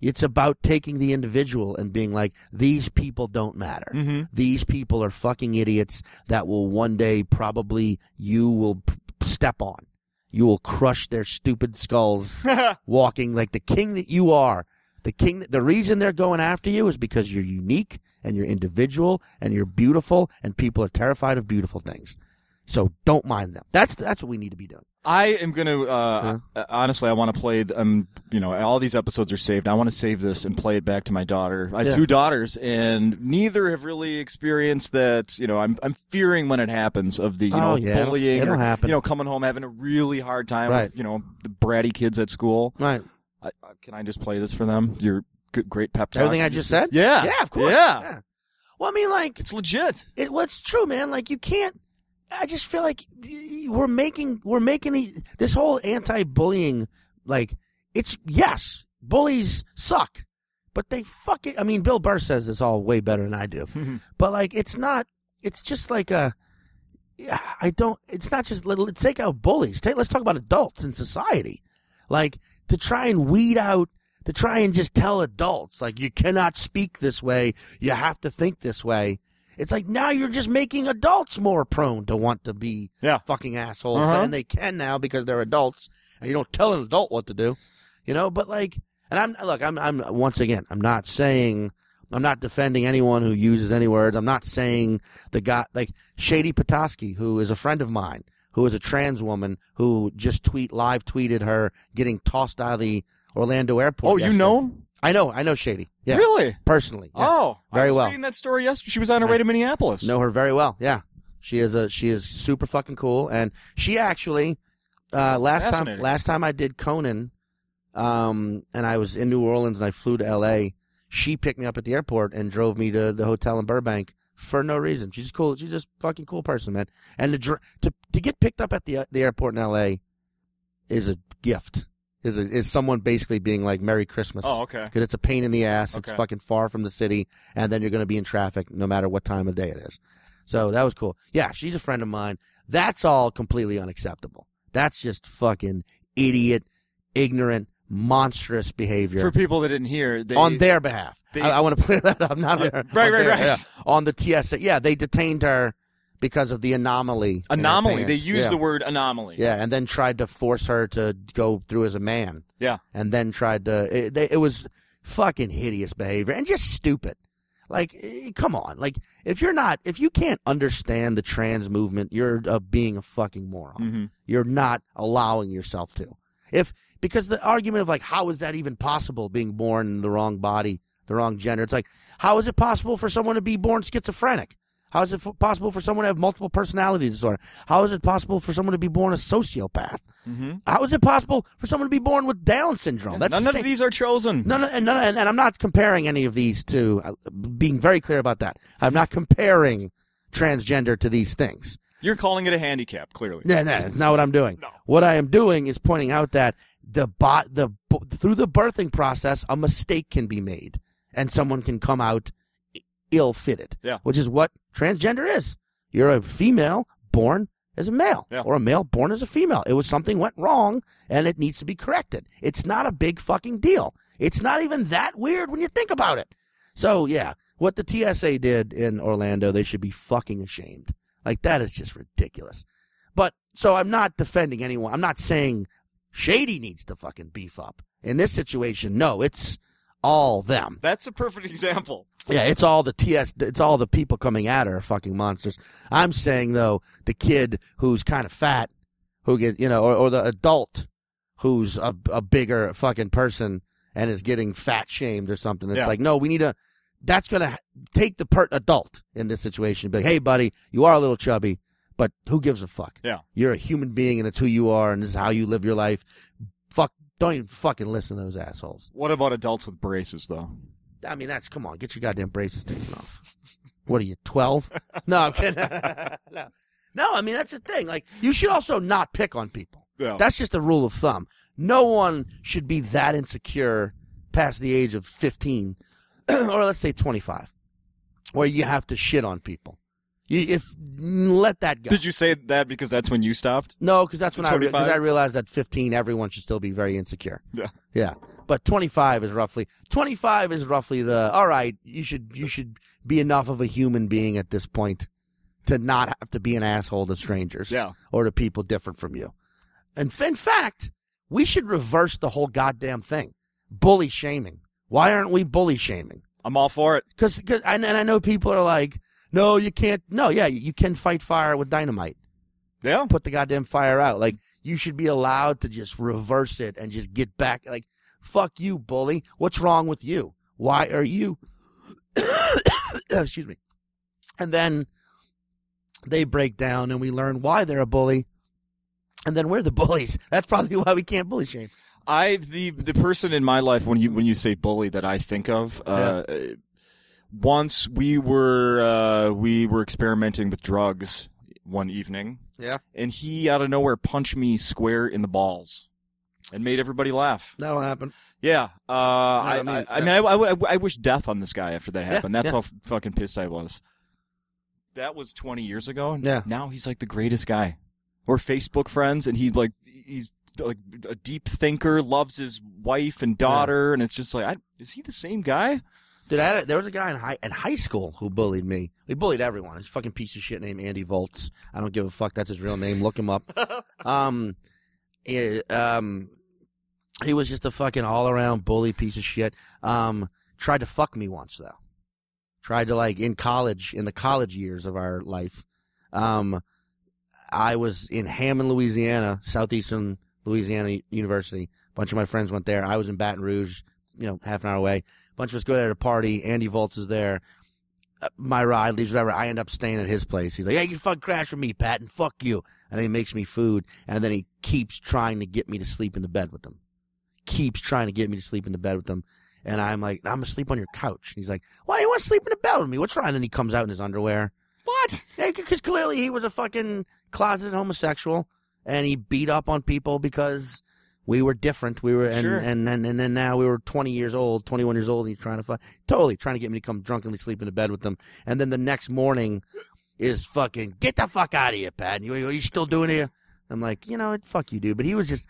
it's about taking the individual and being like, these people don't matter. Mm-hmm. These people are fucking idiots that will one day probably you will step on. You will crush their stupid skulls walking like the king that you are. The reason they're going after you is because you're unique and you're individual and you're beautiful, and people are terrified of beautiful things. So don't mind them. That's what we need to be doing. I am going to, honestly, I want to play, all these episodes are saved. I want to save this and play it back to my daughter. I have 2 daughters, and neither have really experienced that, I'm fearing when it happens of the, bullying. It'll happen. Coming home, having a really hard time right. with, the bratty kids at school. Right. Can I just play this for them? Your great pep talk. Everything I just said? Yeah. Yeah, of course. Yeah. Well, it's legit. It's true, man. You can't. I just feel like we're making this whole anti-bullying, bullies suck, but they fucking, Bill Burr says this all way better than I do, but it's not, it's just like a, I don't, it's not just, let's take out bullies, let's talk about adults in society, to try and weed out, to try and just tell adults, you cannot speak this way, you have to think this way. It's now you're just making adults more prone to want to be fucking assholes. Uh-huh. And they can now because they're adults. And you don't tell an adult what to do. And I'm not saying, I'm not defending anyone who uses any words. I'm not saying the guy, Shady Petoskey, who is a friend of mine, who is a trans woman, who just live tweeted her getting tossed out of the Orlando airport. Oh, yesterday. You know him? I know Shady. Yeah. Really? Personally. Yes. Oh, very well. I was reading that story yesterday. She was on her way to Minneapolis. Know her very well. Yeah. She is super fucking cool, and she actually last time I did Conan and I was in New Orleans and I flew to LA, she picked me up at the airport and drove me to the hotel in Burbank for no reason. She's cool. She's just a fucking cool person, man. And to get picked up at the airport in LA is a gift. Is someone basically being like, Merry Christmas. Oh, okay. Because it's a pain in the ass. Okay. It's fucking far from the city. And then you're going to be in traffic no matter what time of day it is. So that was cool. Yeah, she's a friend of mine. That's all completely unacceptable. That's just fucking idiot, ignorant, monstrous behavior. For people that didn't hear. On their behalf. I want to clear that up. Not on their, right. Yeah. On the TSA. Yeah, they detained her. Because of the anomaly. Anomaly. They used the word anomaly. Yeah, and then tried to force her to go through as a man. Yeah. And then tried to... It was fucking hideous behavior and just stupid. Come on. If you can't understand the trans movement, you're being a fucking moron. Mm-hmm. You're not allowing yourself to. Because the argument of, how is that even possible, being born in the wrong body, the wrong gender? It's how is it possible for someone to be born schizophrenic? How is it possible for someone to have multiple personality disorder? How is it possible for someone to be born a sociopath? Mm-hmm. How is it possible for someone to be born with Down syndrome? That's none of these are chosen. None, and I'm not comparing any of these to, being very clear about that. I'm not comparing transgender to these things. You're calling it a handicap, clearly. No, it's not what I'm doing. No. What I am doing is pointing out that through the birthing process, a mistake can be made, and someone can come out ill-fitted, which is what transgender is. You're a female born as a male, or a male born as a female. It was something went wrong, and it needs to be corrected. It's not a big fucking deal. It's not even that weird when you think about it. So, yeah, what the TSA did in Orlando, they should be fucking ashamed. Like, that is just ridiculous. But, so I'm not defending anyone. I'm not saying Shady needs to fucking beef up. In this situation, no, it's all them. That's a perfect example. Yeah, it's all the people coming at her are fucking monsters. I'm saying, though, the kid who's kind of fat, who get, you know, or the adult who's a bigger fucking person and is getting fat shamed or something. It's like, no, we need to. That's going to take the adult in this situation. Be like, hey, buddy, you are a little chubby, but who gives a fuck? Yeah. You're a human being, and it's who you are, and this is how you live your life. Fuck, don't even fucking listen to those assholes. What about adults with braces, though? I mean, that's, come on, get your goddamn braces taken off. What are you, 12? No, I'm kidding. No, I mean, that's the thing. Like, you should also not pick on people. Yeah. That's just a rule of thumb. No one should be that insecure past the age of 15. Or let's say 25, where you have to shit on people. Let that go. Did you say that because that's when you stopped? No, because that's when I realized that 15, everyone should still be very insecure. Yeah. But 25 is roughly the, all right, you should be enough of a human being at this point to not have to be an asshole to strangers or to people different from you. And in fact, we should reverse the whole goddamn thing. Bully shaming. Why aren't we bully shaming? I'm all for it. Because, and I know people are like, no, you can't. No, yeah, you can fight fire with dynamite. Yeah. Put the goddamn fire out. Like, you should be allowed to just reverse it and just get back. Like, fuck you, bully. What's wrong with you? Why are you? Excuse me. And then they break down and we learn why they're a bully. And then we're the bullies. That's probably why we can't bully shame. The person in my life when you say bully that I think of, once we were experimenting with drugs one evening, and he out of nowhere punched me square in the balls and made everybody laugh. That'll happen. Yeah, I wish death on this guy after that happened. Yeah, That's how fucking pissed I was. That was 20 years ago. Yeah. Now he's like the greatest guy. We're Facebook friends, and he's like a deep thinker, loves his wife and daughter, and it's just like, is he the same guy? Dude, there was a guy in high school who bullied me. He bullied everyone. He's a fucking piece of shit named Andy Voltz. I don't give a fuck. That's his real name. Look him up. He was just a fucking all-around bully piece of shit. Tried to fuck me once, though. Tried to, like, in the college years of our life. I was in Hammond, Louisiana, Southeastern Louisiana University. A bunch of my friends went there. I was in Baton Rouge, half an hour away. A bunch of us go there to party. Andy Voltz is there. My ride leaves, whatever. I end up staying at his place. He's like, hey, you fucking crash with me, Pat, and fuck you. And then he makes me food, and then he keeps trying to get me to sleep in the bed with him. And I'm like, I'm going to sleep on your couch. And he's like, why do you want to sleep in the bed with me? What's wrong? And then he comes out in his underwear. What? Because clearly he was a fucking closeted homosexual. And he beat up on people because we were different. We were, and then now we were 21 years old, and he's trying to get me to come drunkenly sleep in the bed with them. And then the next morning is fucking, get the fuck out of here, Pat. You still doing here? I'm like, fuck you, dude. But he was just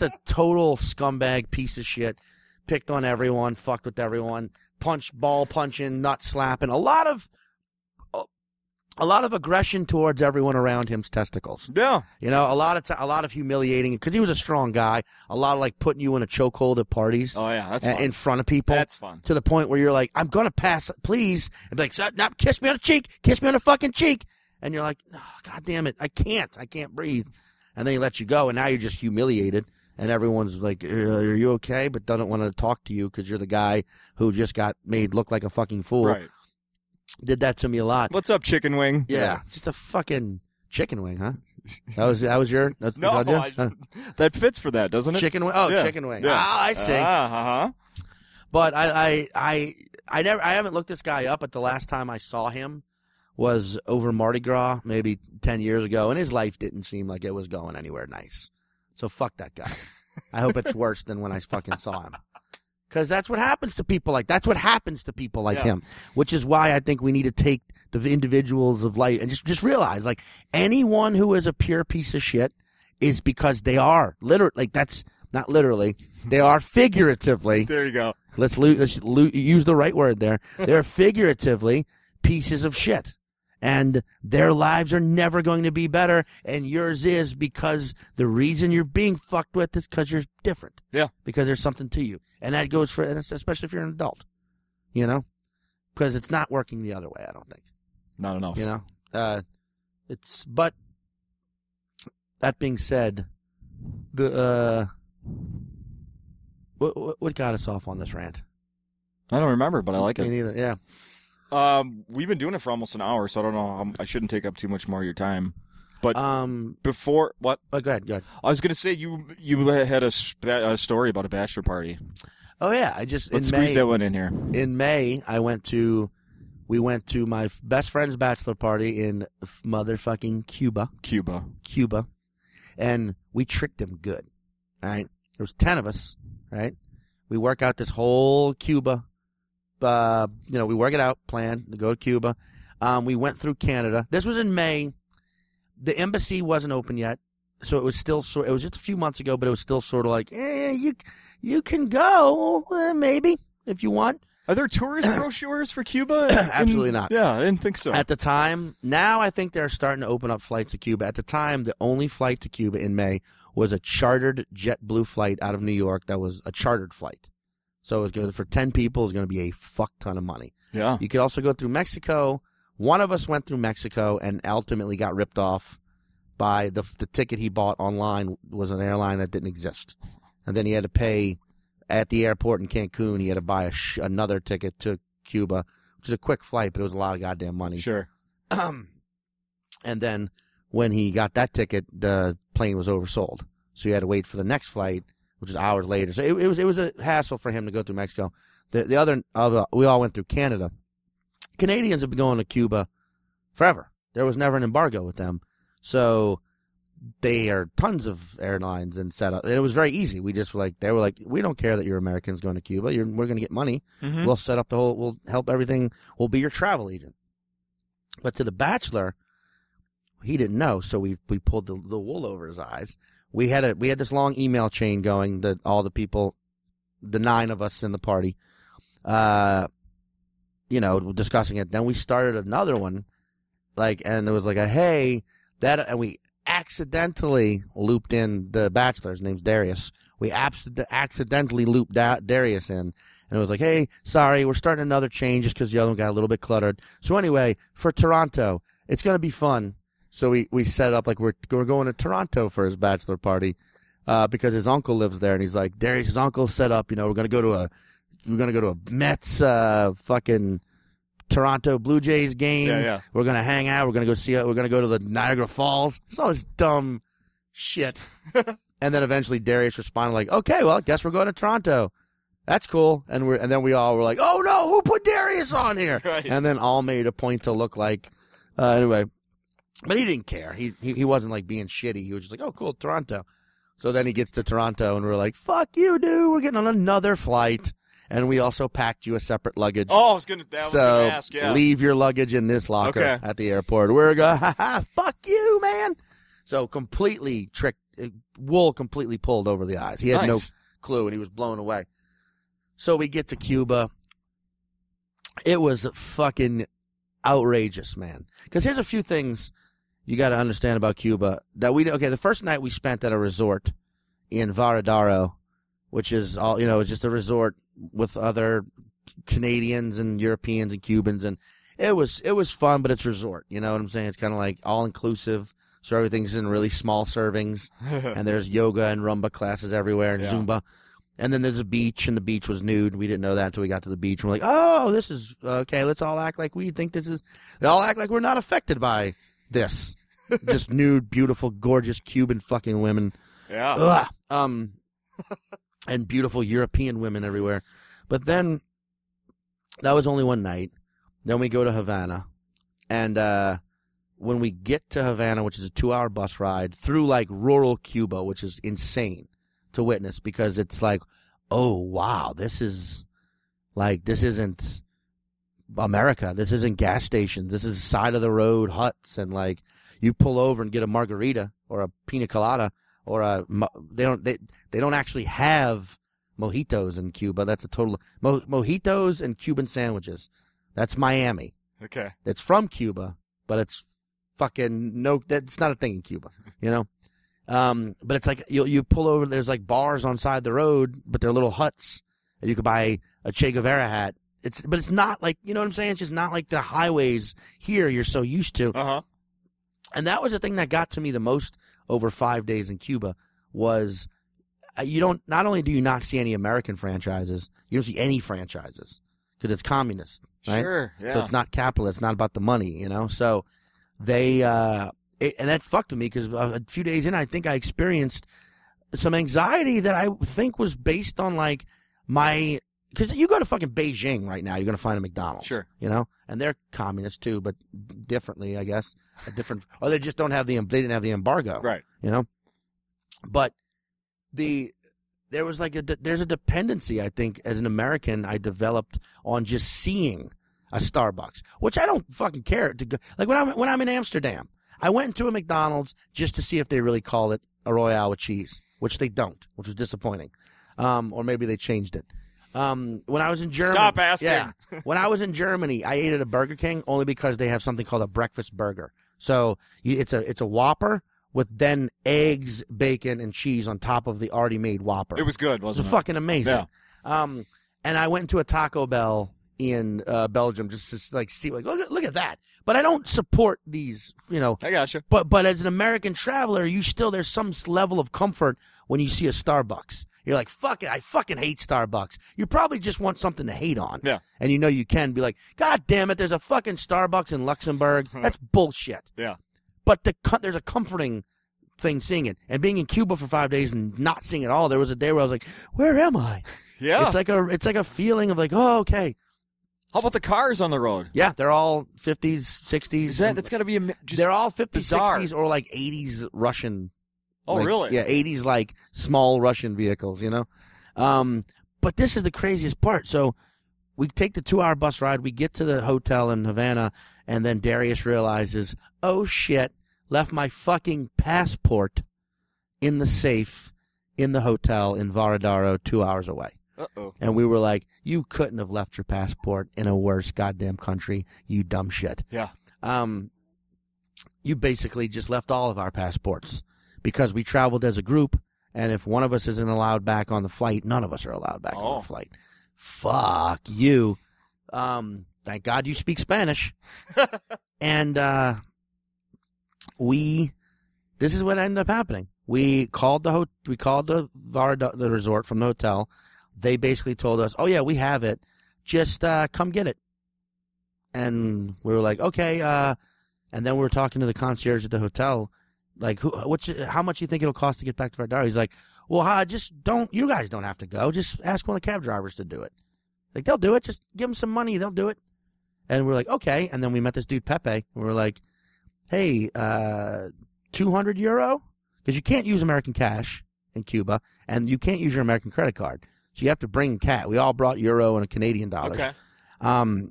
a total scumbag piece of shit. Picked on everyone, fucked with everyone, punching, nut slapping, a lot of aggression towards everyone around him's testicles. Yeah. A lot of humiliating, because he was a strong guy. A lot of, like, putting you in a chokehold at parties. Oh, yeah, that's fun. In front of people. That's fun. To the point where you're like, I'm going to pass, please. And be like, no, kiss me on the cheek. Kiss me on the fucking cheek. And you're like, oh, God damn it. I can't breathe. And then he lets you go, and now you're just humiliated. And everyone's like, are you okay? But doesn't want to talk to you because you're the guy who just got made look like a fucking fool. Right. Did that to me a lot. What's up, chicken wing? Yeah, just a fucking chicken wing, huh? That was your... that fits for that, doesn't it? Chicken wing. Oh, yeah. Chicken wing. Yeah. Ah, I see. But I haven't looked this guy up, but the last time I saw him was over Mardi Gras maybe 10 years ago, and his life didn't seem like it was going anywhere nice. So fuck that guy. I hope it's worse than when I fucking saw him. Because that's what happens to people like him, which is why I think we need to take the individuals of life and just realize, like, anyone who is a pure piece of shit is because they are literally, like, that's not literally, they are figuratively. There you go. Let's use the right word there. They're figuratively pieces of shit. And their lives are never going to be better, and yours is, because the reason you're being fucked with is because you're different. Yeah. Because there's something to you. And that goes for, especially if you're an adult, you know? Because it's not working the other way, I don't think. Not enough. You know? But that being said, what got us off on this rant? I don't remember, but I like it. Me neither, yeah. We've been doing it for almost an hour, so I don't know. I shouldn't take up too much more of your time. But before what? Oh, go ahead. I was going to say you had a story about a bachelor party. Oh yeah, let's squeeze that one in here. In May, we went to my best friend's bachelor party in motherfucking Cuba, and we tricked him good. All right, there was 10 of us. Right, we work out this whole Cuba. We work it out, plan to go to Cuba. We went through Canada. This was in May. The embassy wasn't open yet, so it was still sort. It was just a few months ago, but it was still sort of like, you can go maybe if you want. Are there tourist brochures for Cuba? Absolutely not. Yeah, I didn't think so at the time. Now I think they're starting to open up flights to Cuba. At the time, the only flight to Cuba in May was a chartered JetBlue flight out of New York. That was a chartered flight. So it's good for 10 people. It's going to be a fuck ton of money. Yeah. You could also go through Mexico. One of us went through Mexico and ultimately got ripped off by the ticket he bought online was an airline that didn't exist. And then he had to pay at the airport in Cancun. He had to buy another ticket to Cuba, which is a quick flight, but it was a lot of goddamn money. Sure. And then when he got that ticket, the plane was oversold. So he had to wait for the next flight, which is hours later. So it was a hassle for him to go through Mexico. The other we all went through Canada. Canadians have been going to Cuba forever. There was never an embargo with them. So they are tons of airlines and set up. And it was very easy. We just they were like, we don't care that you're Americans going to Cuba. We're going to get money. Mm-hmm. We'll set up we'll help everything. We'll be your travel agent. But to the bachelor, he didn't know. So we pulled the wool over his eyes. We had this long email chain going that all the people, the 9 of us in the party, discussing it. Then we started another one, and there was and we accidentally looped in the bachelor. His name's Darius. We accidentally looped Darius in, and it was like, hey, sorry, we're starting another chain just because the other one got a little bit cluttered. So anyway, for Toronto, it's going to be fun. So we set it up we're going to Toronto for his bachelor party because his uncle lives there, and he's like, Darius, his uncle set up, we're going to go to a Mets fucking Toronto Blue Jays game. Yeah, yeah. We're going to hang out. We're going to go we're going to go to the Niagara Falls. It's all this dumb shit. And then eventually Darius responded okay, well, I guess we're going to Toronto. That's cool. And then we all were like, oh no, who put Darius on here? Right. And then all made a point to look like anyway. But he didn't care. He wasn't being shitty. He was just oh, cool, Toronto. So then he gets to Toronto, and we're like, fuck you, dude. We're getting on another flight. And we also packed you a separate luggage. Oh, I was going to ask, yeah. Leave your luggage in this locker at the airport. We're going, fuck you, man. So completely tricked. Wool completely pulled over the eyes. He had no clue, and he was blown away. So we get to Cuba. It was fucking outrageous, man. Because here's a few things you got to understand about Cuba that the first night we spent at a resort in Varadero, which is all, it's just a resort with other Canadians and Europeans and Cubans. And it was fun, but it's resort. You know what I'm saying? It's kind of all inclusive. So everything's in really small servings and there's yoga and rumba classes everywhere and Zumba. And then there's a beach, and the beach was nude. We didn't know that until we got to the beach. We're like, oh, this is okay. Let's all act like we think this is. They all act like we're not affected by this. Just nude, beautiful, gorgeous Cuban fucking women. Yeah. Ugh. And beautiful European women everywhere. But then that was only one night. Then we go to Havana, And when we get to Havana, which is a 2-hour bus ride through like rural Cuba, which is insane to witness because it's like, oh, wow, this is like, this isn't America. This isn't gas stations. This is side of the road huts. And like you pull over and get a margarita or a pina colada or a, they don't actually have mojitos in Cuba. That's a total mojitos and Cuban sandwiches. That's Miami. Okay. It's from Cuba, but it's fucking no, that's not a thing in Cuba, you know? But it's like you pull over, there's like bars on side the road, but they're little huts. You could buy a Che Guevara hat. But it's not like, you know what I'm saying? It's just not like the highways here you're so used to. Uh-huh. And that was the thing that got to me the most over 5 days in Cuba was you don't, not only do you not see any American franchises, you don't see any franchises because it's communist, right? Sure, yeah. So it's not capitalist, it's not about the money, you know? So they, and that fucked with me because a few days in, I think I experienced some anxiety that I think was based on like my, because you go to fucking Beijing right now, you're going to find a McDonald's. Sure. You know? And they're communist too, but differently, I guess. A different, or they just don't have they didn't have the embargo. Right. You know? But there was like there's a dependency, I think, as an American, I developed on just seeing a Starbucks, which I don't fucking care to go. Like when I'm in Amsterdam, I went into a McDonald's just to see if they really call it a Royale with cheese, which they don't, which was disappointing. Or maybe they changed it. When I was in Germany. Stop asking. Yeah, when I was in Germany, I ate at a Burger King only because they have something called a breakfast burger. So it's a Whopper with then eggs, bacon, and cheese on top of the already made Whopper. It was good, wasn't it? It was fucking amazing. Yeah. And I went into a Taco Bell in Belgium just to like see, like, look at that. But I don't support these, you know. I gotcha. But as an American traveler, there's some level of comfort when you see a Starbucks. You're like, fuck it, I fucking hate Starbucks. You probably just want something to hate on. Yeah. And you know you can be like, God damn it, there's a fucking Starbucks in Luxembourg. That's bullshit. Yeah. But there's a comforting thing seeing it. And being in Cuba for 5 days and not seeing it all, there was a day where I was like, where am I? Yeah. It's like a feeling of like, oh, okay. How about the cars on the road? Yeah, they're all 50s, 60s. That's got to be just they're all 50s, bizarre. 60s, or like 80s Russian. Oh, like, really? Yeah, 80s, like, small Russian vehicles, you know? But this is the craziest part. So we take the 2-hour bus ride. We get to the hotel in Havana, and then Darius realizes, oh, shit, left my fucking passport in the safe in the hotel in Varadero 2 hours away. Uh-oh. And we were like, you couldn't have left your passport in a worse goddamn country, you dumb shit. Yeah. You basically just left all of our passports. Because we traveled as a group, and if one of us isn't allowed back on the flight, none of us are allowed back on the flight. Fuck you. Thank God you speak Spanish. And this is what ended up happening. We called the resort from the hotel. They basically told us, oh, yeah, we have it. Just come get it. And we were like, okay. And then we were talking to the concierge at the hotel. Like, how much do you think it'll cost to get back to Varadero? He's like, well, you guys don't have to go. Just ask one of the cab drivers to do it. Like, they'll do it. Just give them some money. They'll do it. And we're like, okay. And then we met this dude, Pepe. And we were like, hey, 200 euro? Because you can't use American cash in Cuba, and you can't use your American credit card. So you have to bring cat. We all brought euro and a Canadian dollar. Okay.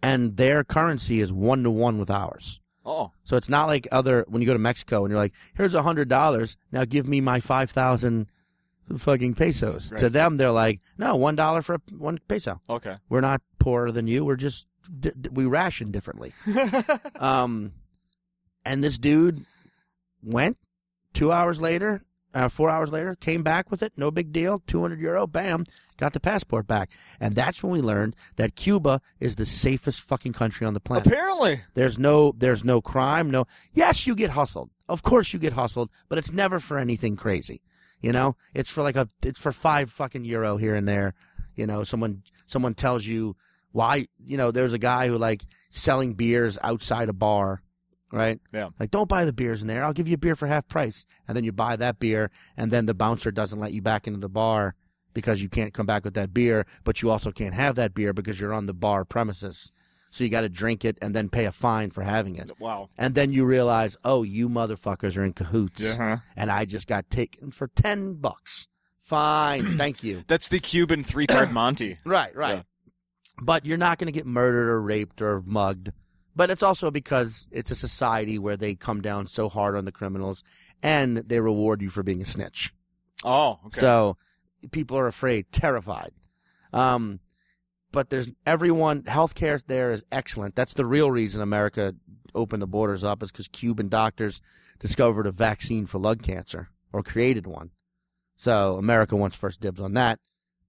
And their currency is 1-to-1 with ours. Oh. So it's not like when you go to Mexico and you're like, here's $100, now give me my 5,000 fucking pesos. Right. To them, they're like, no, $1 for one peso. Okay. We're not poorer than you. We're just, we ration differently. And this dude went 4 hours later, came back with it. No big deal. 200 euro. Bam. Got the passport back. And that's when we learned that Cuba is the safest fucking country on the planet. Apparently. There's no crime. No. Yes, you get hustled. Of course you get hustled, but it's never for anything crazy. You know, it's for 5 fucking euro here and there. You know, someone tells you why, you know, there's a guy who like selling beers outside a bar. Right? Yeah. Like, don't buy the beers in there. I'll give you a beer for half price. And then you buy that beer, and then the bouncer doesn't let you back into the bar because you can't come back with that beer, but you also can't have that beer because you're on the bar premises. so you got to drink it and then pay a fine for having it. Wow. And then you realize, oh, you motherfuckers are in cahoots, and I just got taken for $10. Fine, thank you. That's the Cuban three-card Monty. Right. Yeah. But you're not going to get murdered or raped or mugged. But it's also because it's a society where they come down so hard on the criminals, and they reward you for being a snitch. Oh, okay. So people are afraid, terrified. But there's everyone, healthcare there is excellent. That's the real reason America opened the borders up, is because Cuban doctors discovered a vaccine for lung cancer, or created one. So America wants first dibs on that.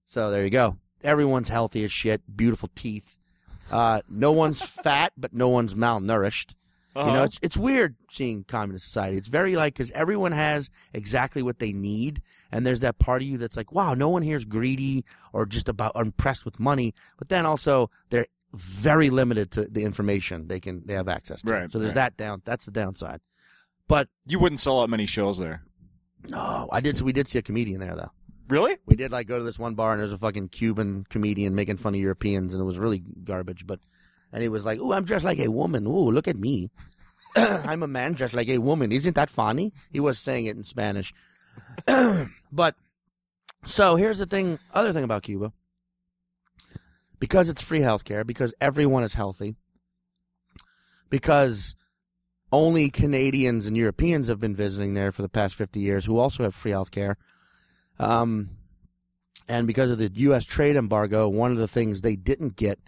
So there you go. Everyone's healthy as shit, beautiful teeth. No one's fat, but no one's malnourished. You know, it's weird seeing communist society. It's very like, because everyone has exactly what they need, and there's that part of you that's like, wow, no one here's greedy or just about impressed with money. But then also they're very limited to the information they have access to. Right, so there's that that's the downside. But you wouldn't sell out many shows there. No, I did. So we did see a comedian there though. Really? We did go to this one bar, and there's a fucking Cuban comedian making fun of Europeans, and it was really garbage. But and he was like, "Ooh, I'm dressed like a woman. Ooh, look at me. I'm a man dressed like a woman. Isn't that funny?" He was saying it in Spanish. But so here's the thing. Other thing about Cuba, because it's free healthcare, because everyone is healthy, because only Canadians and Europeans have been visiting there for the past 50 years who also have free healthcare. And because of the U.S. trade embargo, one of the things they didn't get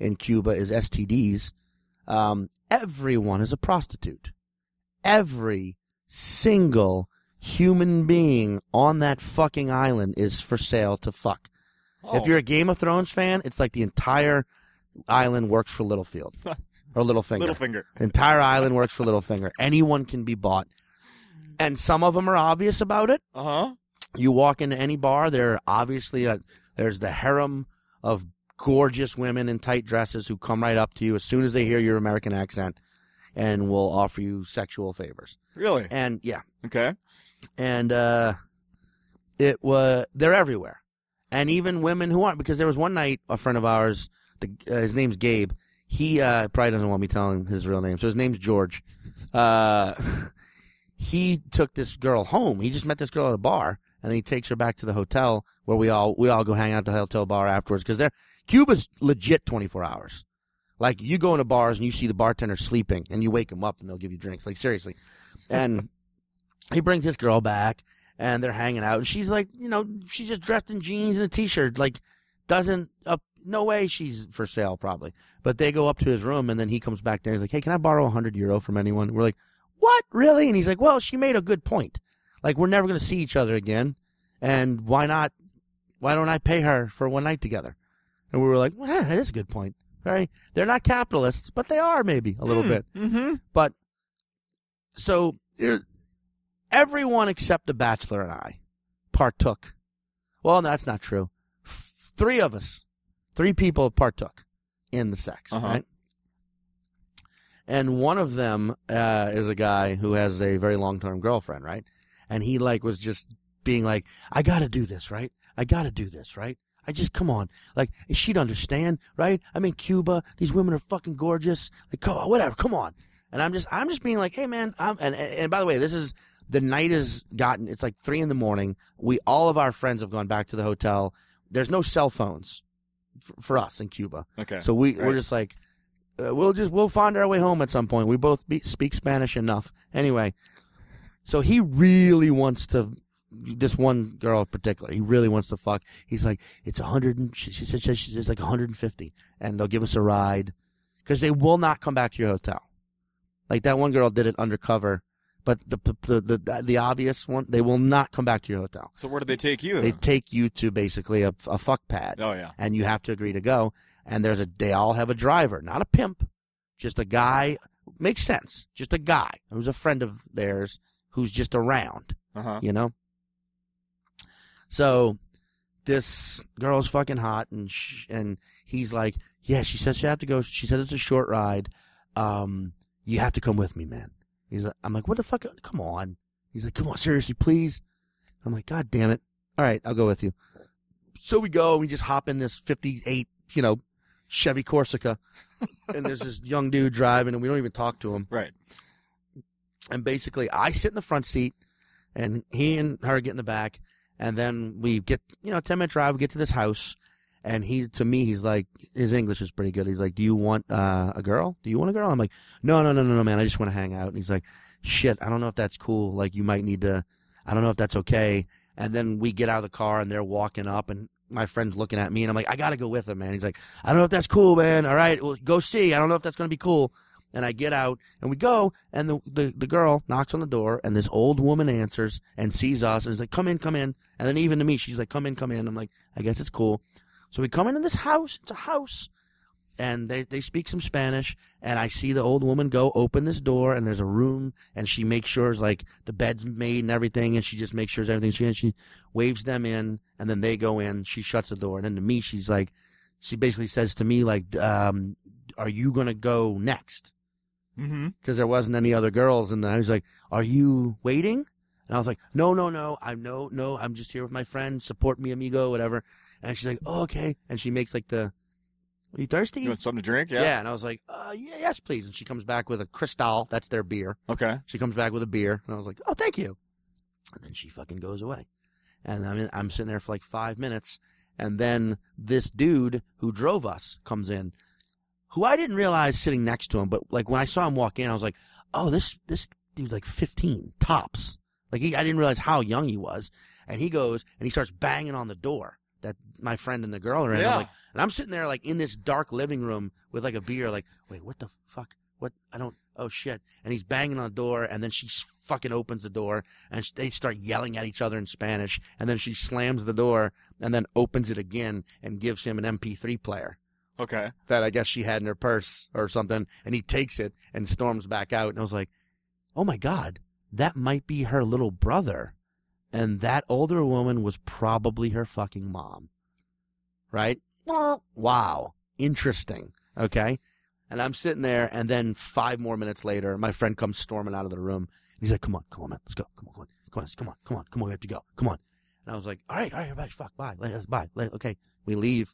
in Cuba is STDs. Everyone is a prostitute. Every single human being on that fucking island is for sale to fuck. Oh. If you're a Game of Thrones fan, it's like the entire island works for Littlefield. Or Littlefinger. Entire island works for Littlefinger. Anyone can be bought. And some of them are obvious about it. Uh-huh. You walk into any bar, there are obviously there's the harem of gorgeous women in tight dresses who come right up to you as soon as they hear your American accent and will offer you sexual favors. Really? And yeah. Okay. And they're everywhere. And even women who aren't, because there was one night a friend of ours, his name's Gabe. He probably doesn't want me telling his real name, so his name's George. He took this girl home. He just met this girl at a bar, and then he takes her back to the hotel where we all go hang out at the hotel bar afterwards, because Cuba's legit 24 hours. Like, you go into bars, and you see the bartender sleeping, and you wake him up, and they'll give you drinks. Like, seriously. And he brings this girl back, and they're hanging out, and she's like, you know, she's just dressed in jeans and a T-shirt, like, doesn't up. No way she's for sale, probably. But they go up to his room, and then he comes back there. He's like, "Hey, can I borrow €100 from anyone?" We're like, "What? Really?" And he's like, "Well, she made a good point. Like, we're never going to see each other again. And why not? Why don't I pay her for one night together?" And we were like, "Well, that is a good point." Right? They're not capitalists, but they are maybe a little bit. Mm-hmm. But so everyone except the Bachelor and I partook. Well, no, that's not true. Three of us. Three people partook in the sex, right? And one of them is a guy who has a very long-term girlfriend, right? And he, was just being like, "I got to do this, right? I got to do this, right? I just, come on. Like, she'd understand, right? I'm in Cuba. These women are fucking gorgeous. Like, come on, whatever, come on." And I'm just being like, "Hey, man." And by the way, the night has gotten, it's 3 a.m. All of our friends have gone back to the hotel. There's no cell phones for us in Cuba. Okay. So we're just like, we'll find our way home at some point. We both speak Spanish enough. Anyway, so he really wants to, this one girl in particular, he really wants to fuck. He's like, "It's 100, and she said it's 150, and they'll give us a ride." Because they will not come back to your hotel. Like, that one girl did it undercover. But the obvious one, they will not come back to your hotel. So where do they take you? They take you to basically a fuck pad. Oh, yeah. And you have to agree to go. And they all have a driver, not a pimp, just a guy. Makes sense. Just a guy who's a friend of theirs who's just around, you know? So this girl's fucking hot, and he's like, "Yeah, she says she had to go. She said it's a short ride. You have to come with me, man." He's like, I'm like, "What the fuck? Come on." He's like, "Come on, seriously, please." I'm like, "God damn it. All right, I'll go with you." So we go, and we just hop in this 58, Chevy Corsica, and there's this young dude driving, and we don't even talk to him. Right. And basically, I sit in the front seat, and he and her get in the back, and then we get, you know, 10-minute drive, we get to this house, and he, to me, he's like, his English is pretty good. He's like, do you want a girl? Do you want a girl? I'm like, no, man, I just want to hang out. And he's like, shit, I don't know if that's cool. Like, you might need to, I don't know if that's okay. And then we get out of the car, and they're walking up, and my friend's looking at me, and I'm like, I got to go with him, man. He's like, I don't know if that's cool, man. All right, well, go see. I don't know if that's going to be cool. And I get out, and we go, and the girl knocks on the door, and this old woman answers and sees us, and is like, come in. And then even to me, she's like, come in. I'm like, I guess it's cool. So we come into this house. It's a house. And they speak some Spanish, and I see the old woman go open this door, and there's a room, and she makes sure, like, the bed's made and everything, and she just makes sure everything's good. She waves them in, and then they go in. She shuts the door. And then to me, she's like, she basically says to me, like, are you going to go next? Because there wasn't any other girls in the house. I was like, are you waiting? And I was like, no. I'm just here with my friend. Support me, amigo, whatever. And she's like, oh, okay. And she makes, like, the... Are you thirsty? You want something to drink? Yeah. Yeah, and I was like, yes, please. And she comes back with a Cristal. That's their beer. Okay. She comes back with a beer, and I was like, oh, thank you. And then she fucking goes away. And I'm sitting there for like 5 minutes, and then this dude who drove us comes in, who I didn't realize sitting next to him, but like when I saw him walk in, I was like, oh, this dude's like 15, tops. Like I didn't realize how young he was. And he goes, and he starts banging on the door that my friend and the girl are in. Yeah. I'm sitting there like in this dark living room with like a beer, like, wait, what the fuck? What? Oh shit. And he's banging on the door, and then she fucking opens the door, and they start yelling at each other in Spanish, and then she slams the door and then opens it again and gives him an MP3 player. Okay. That I guess she had in her purse or something, and he takes it and storms back out, and I was like, oh my God, that might be her little brother. And that older woman was probably her fucking mom. Right? Wow. Interesting. Okay? And I'm sitting there, and then 5 more minutes later, my friend comes storming out of the room. He's like, come on, man. Let's go. Come on. We have to go. Come on. And I was like, all right, everybody, fuck, bye. Bye. Okay. We leave.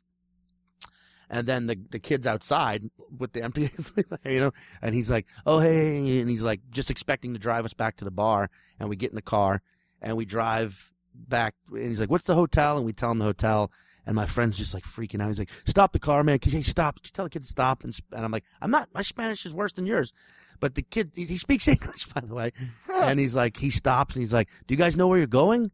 And then the kid's outside with the MP3, you know, and he's like, oh, hey. And he's like just expecting to drive us back to the bar, and we get in the car. And we drive back, and he's like, what's the hotel? And we tell him the hotel, and my friend's just, like, freaking out. He's like, stop the car, man. Hey, stop. Just tell the kid to stop. And I'm like, I'm not. My Spanish is worse than yours. But the kid, he speaks English, by the way. And he's like, he stops, and he's like, do you guys know where you're going?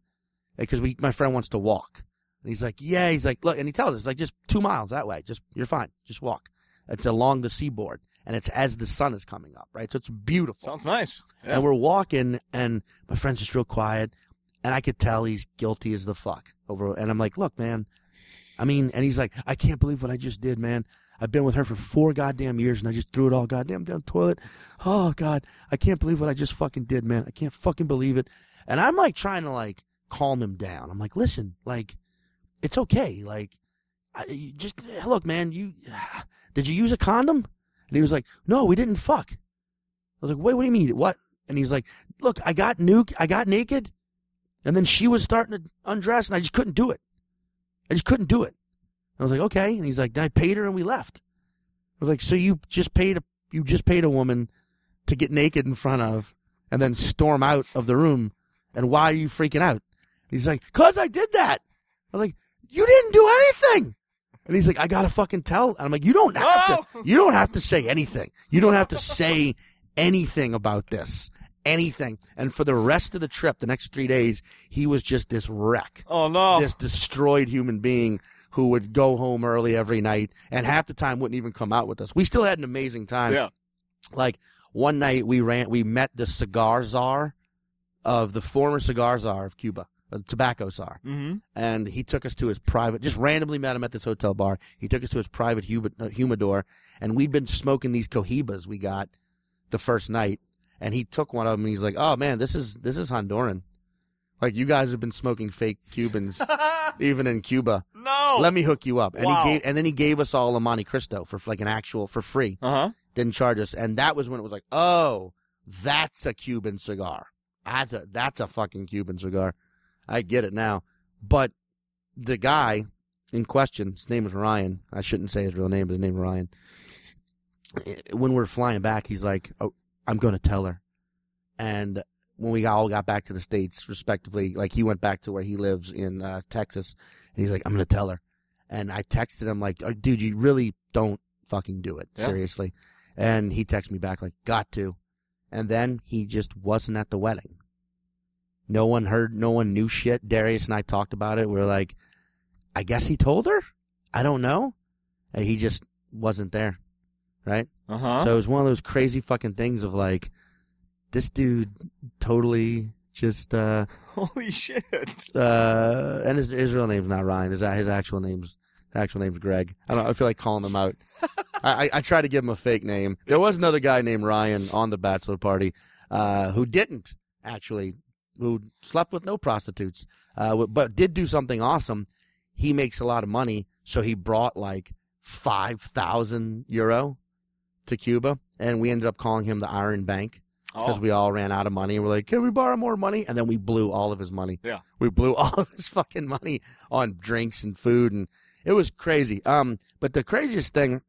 Because my friend wants to walk. And he's like, yeah. He's like, look, and he tells us, like, just 2 miles that way. Just, you're fine. Just walk. It's along the seaboard. And it's as the sun is coming up, right? So it's beautiful. Sounds nice. Yeah. And we're walking, and my friend's just real quiet, and I could tell he's guilty as the fuck. And I'm like, look, man. I mean, and he's like, I can't believe what I just did, man. I've been with her for 4 goddamn years, and I just threw it all goddamn down the toilet. Oh, God. I can't believe what I just fucking did, man. I can't fucking believe it. And I'm, like, trying to, like, calm him down. I'm like, listen, like, it's okay. Like, just, look, man, did you use a condom? And he was like, no, we didn't fuck. I was like, wait, what do you mean? What? And he was like, look, I got naked, and then she was starting to undress, and I just couldn't do it. And I was like, okay. And he's like, then I paid her, and we left. I was like, so you just paid a woman to get naked in front of and then storm out of the room, and why are you freaking out? He's like, because I did that. I was like, you didn't do anything. And he's like, I gotta fucking tell. And I'm like, you don't have to say anything. You don't have to say anything about this. Anything. And for the rest of the trip, the next 3 days, he was just this wreck. Oh no. This destroyed human being who would go home early every night and half the time wouldn't even come out with us. We still had an amazing time. Yeah. Like one night we met the cigar czar of the former cigar czar of Cuba. Tobacco czar. Mm-hmm. And he took us to his private, just randomly met him at this hotel bar. He took us to his private humidor, and we'd been smoking these cohibas we got the first night, and he took one of them, and he's like, oh man, this is Honduran. Like, you guys have been smoking fake Cubans even in Cuba. No. Let me hook you up. And wow. He gave us all a Monte Cristo for like an actual, for free. Uh-huh. Didn't charge us. And that was when it was like, oh, that's a Cuban cigar. That's a fucking Cuban cigar. I get it now. But the guy in question, his name was Ryan. I shouldn't say his real name, but his name was Ryan. When we're flying back, he's like, "Oh, I'm going to tell her." And when we all got back to the States, respectively, like he went back to where he lives in Texas, and he's like, "I'm going to tell her." And I texted him like, "Oh, dude, you really don't fucking do it, seriously." And he texted me back like, "Got to." And then he just wasn't at the wedding. No one heard, no one knew shit. Darius and I talked about it. We were like, I guess he told her? I don't know. And he just wasn't there, right? Uh-huh. So it was one of those crazy fucking things of like, this dude totally just... holy shit. And his real name's not Ryan. His actual name's... Actual name's Greg. I don't. I feel like calling him out. I try to give him a fake name. There was another guy named Ryan on the bachelor party, who didn't actually, who slept with no prostitutes, but did do something awesome. He makes a lot of money, so he brought like 5,000 euro to Cuba, and we ended up calling him the Iron Bank because we all ran out of money, and we're like, can we borrow more money? And then we blew all of his money. Yeah, we blew all of his fucking money on drinks and food and. It was crazy. But the craziest thing,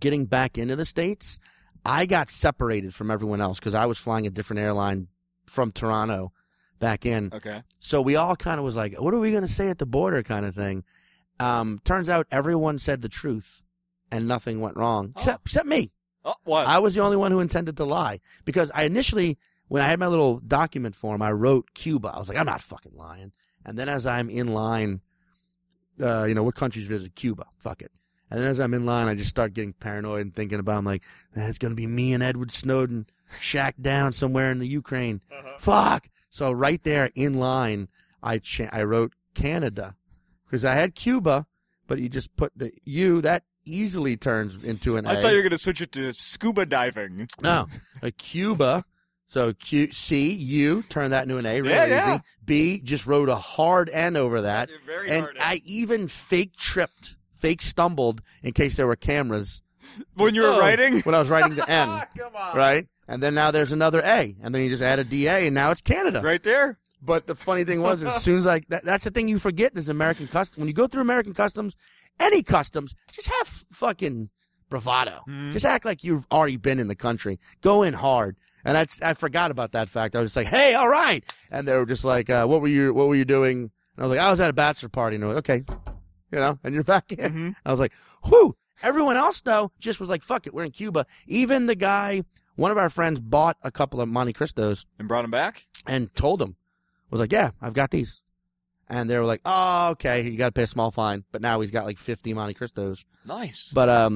getting back into the States, I got separated from everyone else because I was flying a different airline from Toronto back in. Okay. So we all kind of was like, what are we going to say at the border kind of thing? Turns out everyone said the truth and nothing went wrong except me. Oh, what? I was the only one who intended to lie because I initially, when I had my little document form, I wrote Cuba. I was like, I'm not fucking lying. And then as I'm in line... you know, what countries visit? Cuba. Fuck it. And then as I'm in line, I just start getting paranoid and thinking about, I'm like, it's going to be me and Edward Snowden shacked down somewhere in the Ukraine. Uh-huh. Fuck. So right there in line, I wrote Canada because I had Cuba, but you just put the U, that easily turns into an A. I thought you were going to switch it to scuba diving. No. A Cuba. So C, U, turn that into an A, really easy. B, just wrote a hard N over that. Very and hard N. I even fake stumbled in case there were cameras. When you were writing? When I was writing the N. Come on. Right? And then now there's another A. And then you just add a DA, and now it's Canada. Right there. But the funny thing was, as soon as that's the thing you forget is American customs. When you go through American customs, any customs, just have fucking bravado. Mm. Just act like you've already been in the country. Go in hard. And I forgot about that fact. I was just like, hey, all right. And they were just like, what were you doing? And I was like, I was at a bachelor party. And they were like, okay. You know, and you're back in. Mm-hmm. I was like, whew. Everyone else, though, just was like, fuck it. We're in Cuba. Even the guy, one of our friends bought a couple of Monte Cristos. And brought them back? And told them. Was like, yeah, I've got these. And they were like, oh, okay. You got to pay a small fine. But now he's got like 50 Monte Cristos. Nice. But,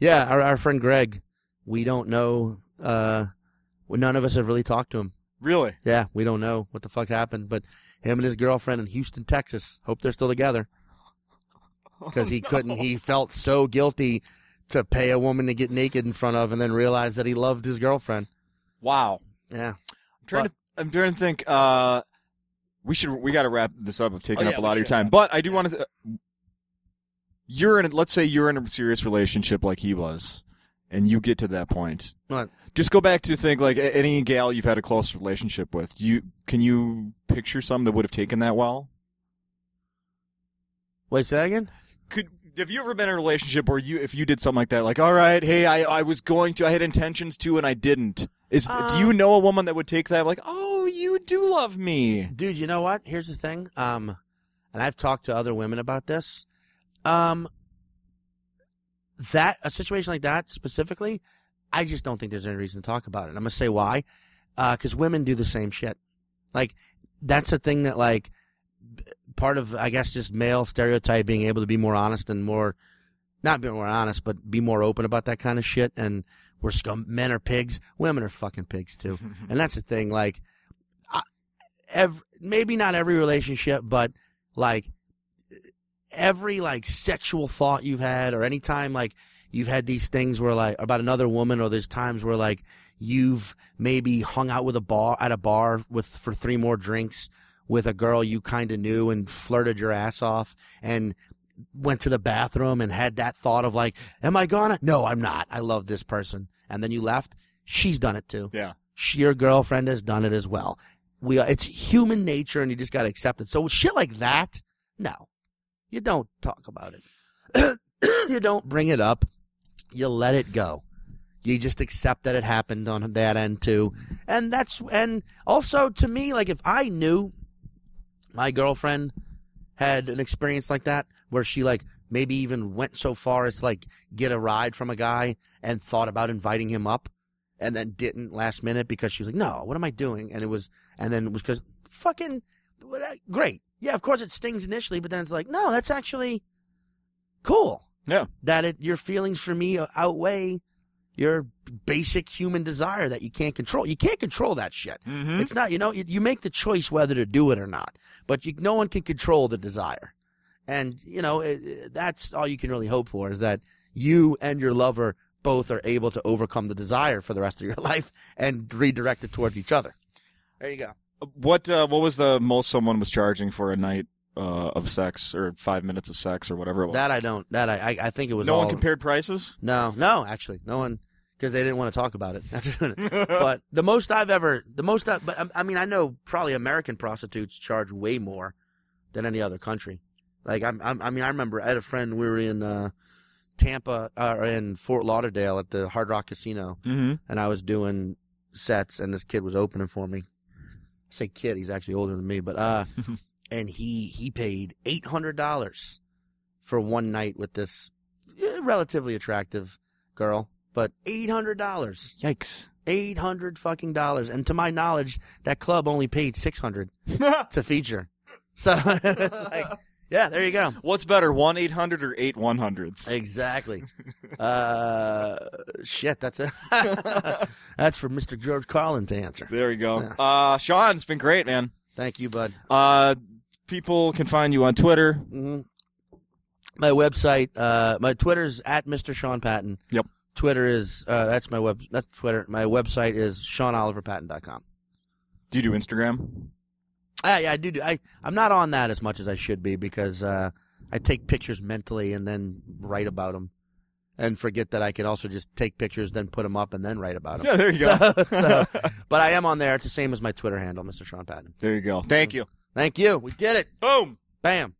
yeah, our friend Greg, we don't know, none of us have really talked to him. Really? Yeah, we don't know what the fuck happened, but him and his girlfriend in Houston, Texas, hope they're still together. Because he felt so guilty to pay a woman to get naked in front of and then realize that he loved his girlfriend. Wow. Yeah. I'm trying to think, we got to wrap this up. I've taken up a lot of your time, but I do want to, let's say you're in a serious relationship like he was. And you get to that point. What? Just go back to think like any gal you've had a close relationship with. Can you picture some that would have taken that well? Wait, say that again? Have you ever been in a relationship where if you did something like that, like, all right, hey, I had intentions to, and I didn't. Do you know a woman that would take that? Like, oh, you do love me. Dude, you know what? Here's the thing. And I've talked to other women about this. That a situation like that specifically, I just don't think there's any reason to talk about it. And I'm gonna say why, because women do the same shit. Like that's a thing that like part of I guess just male stereotype being able to be more honest and more, not be more honest, but be more open about that kind of shit. And we're men are pigs, women are fucking pigs too. And that's the thing. Like, maybe not every relationship, but like. Every like sexual thought you've had or any time like you've had these things where like about another woman or there's times where like you've maybe hung out with at a bar for three more drinks with a girl you kind of knew and flirted your ass off and went to the bathroom and had that thought of like, am I gonna? No, I'm not. I love this person. And then you left. She's done it too. Yeah. Your girlfriend has done it as well. It's human nature and you just got to accept it. So shit like that, no. You don't talk about it. You don't bring it up. You let it go. You just accept that it happened on that end too. And that's, and also to me, like if I knew my girlfriend had an experience like that where she like maybe even went so far as like get a ride from a guy and thought about inviting him up and then didn't last minute because she was like, no, what am I doing? And it was, and then it was because fucking great. Yeah, of course it stings initially, but then it's like, no, that's actually cool. Yeah. That it, your feelings for me outweigh your basic human desire that you can't control. You can't control that shit. Mm-hmm. It's not, you know, you make the choice whether to do it or not. But you, no one can control the desire. And, you know, that's all you can really hope for is that you and your lover both are able to overcome the desire for the rest of your life and redirect it towards each other. There you go. What was the most someone was charging for a night of sex or 5 minutes of sex or whatever it was? That I don't. That I think it was no one compared prices? No, actually. No one. Because they didn't want to talk about it. But the most I've ever, but I mean, I know probably American prostitutes charge way more than any other country. Like, I remember I had a friend, we were in Tampa, or in Fort Lauderdale at the Hard Rock Casino. Mm-hmm. And I was doing sets and this kid was opening for me. I say kid, he's actually older than me, but, and he paid $800 for one night with this relatively attractive girl. But $800. Yikes. $800 fucking dollars. And to my knowledge, that club only paid $600 to feature. So, like, yeah, there you go. What's better, 1-800 or 8-100s? Exactly. Shit, that's it. That's for Mr. George Carlin to answer. There you go. Yeah. Sean, it's been great, man. Thank you, bud. People can find you on Twitter. Mm-hmm. My website, my Twitter's at Mr. Sean Patton. Yep. Twitter is that's my web. That's Twitter. My website is SeanOliverPatton.com. Do you do Instagram? Yeah, I do. I'm not on that as much as I should be because I take pictures mentally and then write about them, and forget that I can also just take pictures, then put them up, and then write about them. Yeah, there you go. But I am on there. It's the same as my Twitter handle, Mr. Sean Patton. There you go. Thank you. Thank you. We did it. Boom. Bam.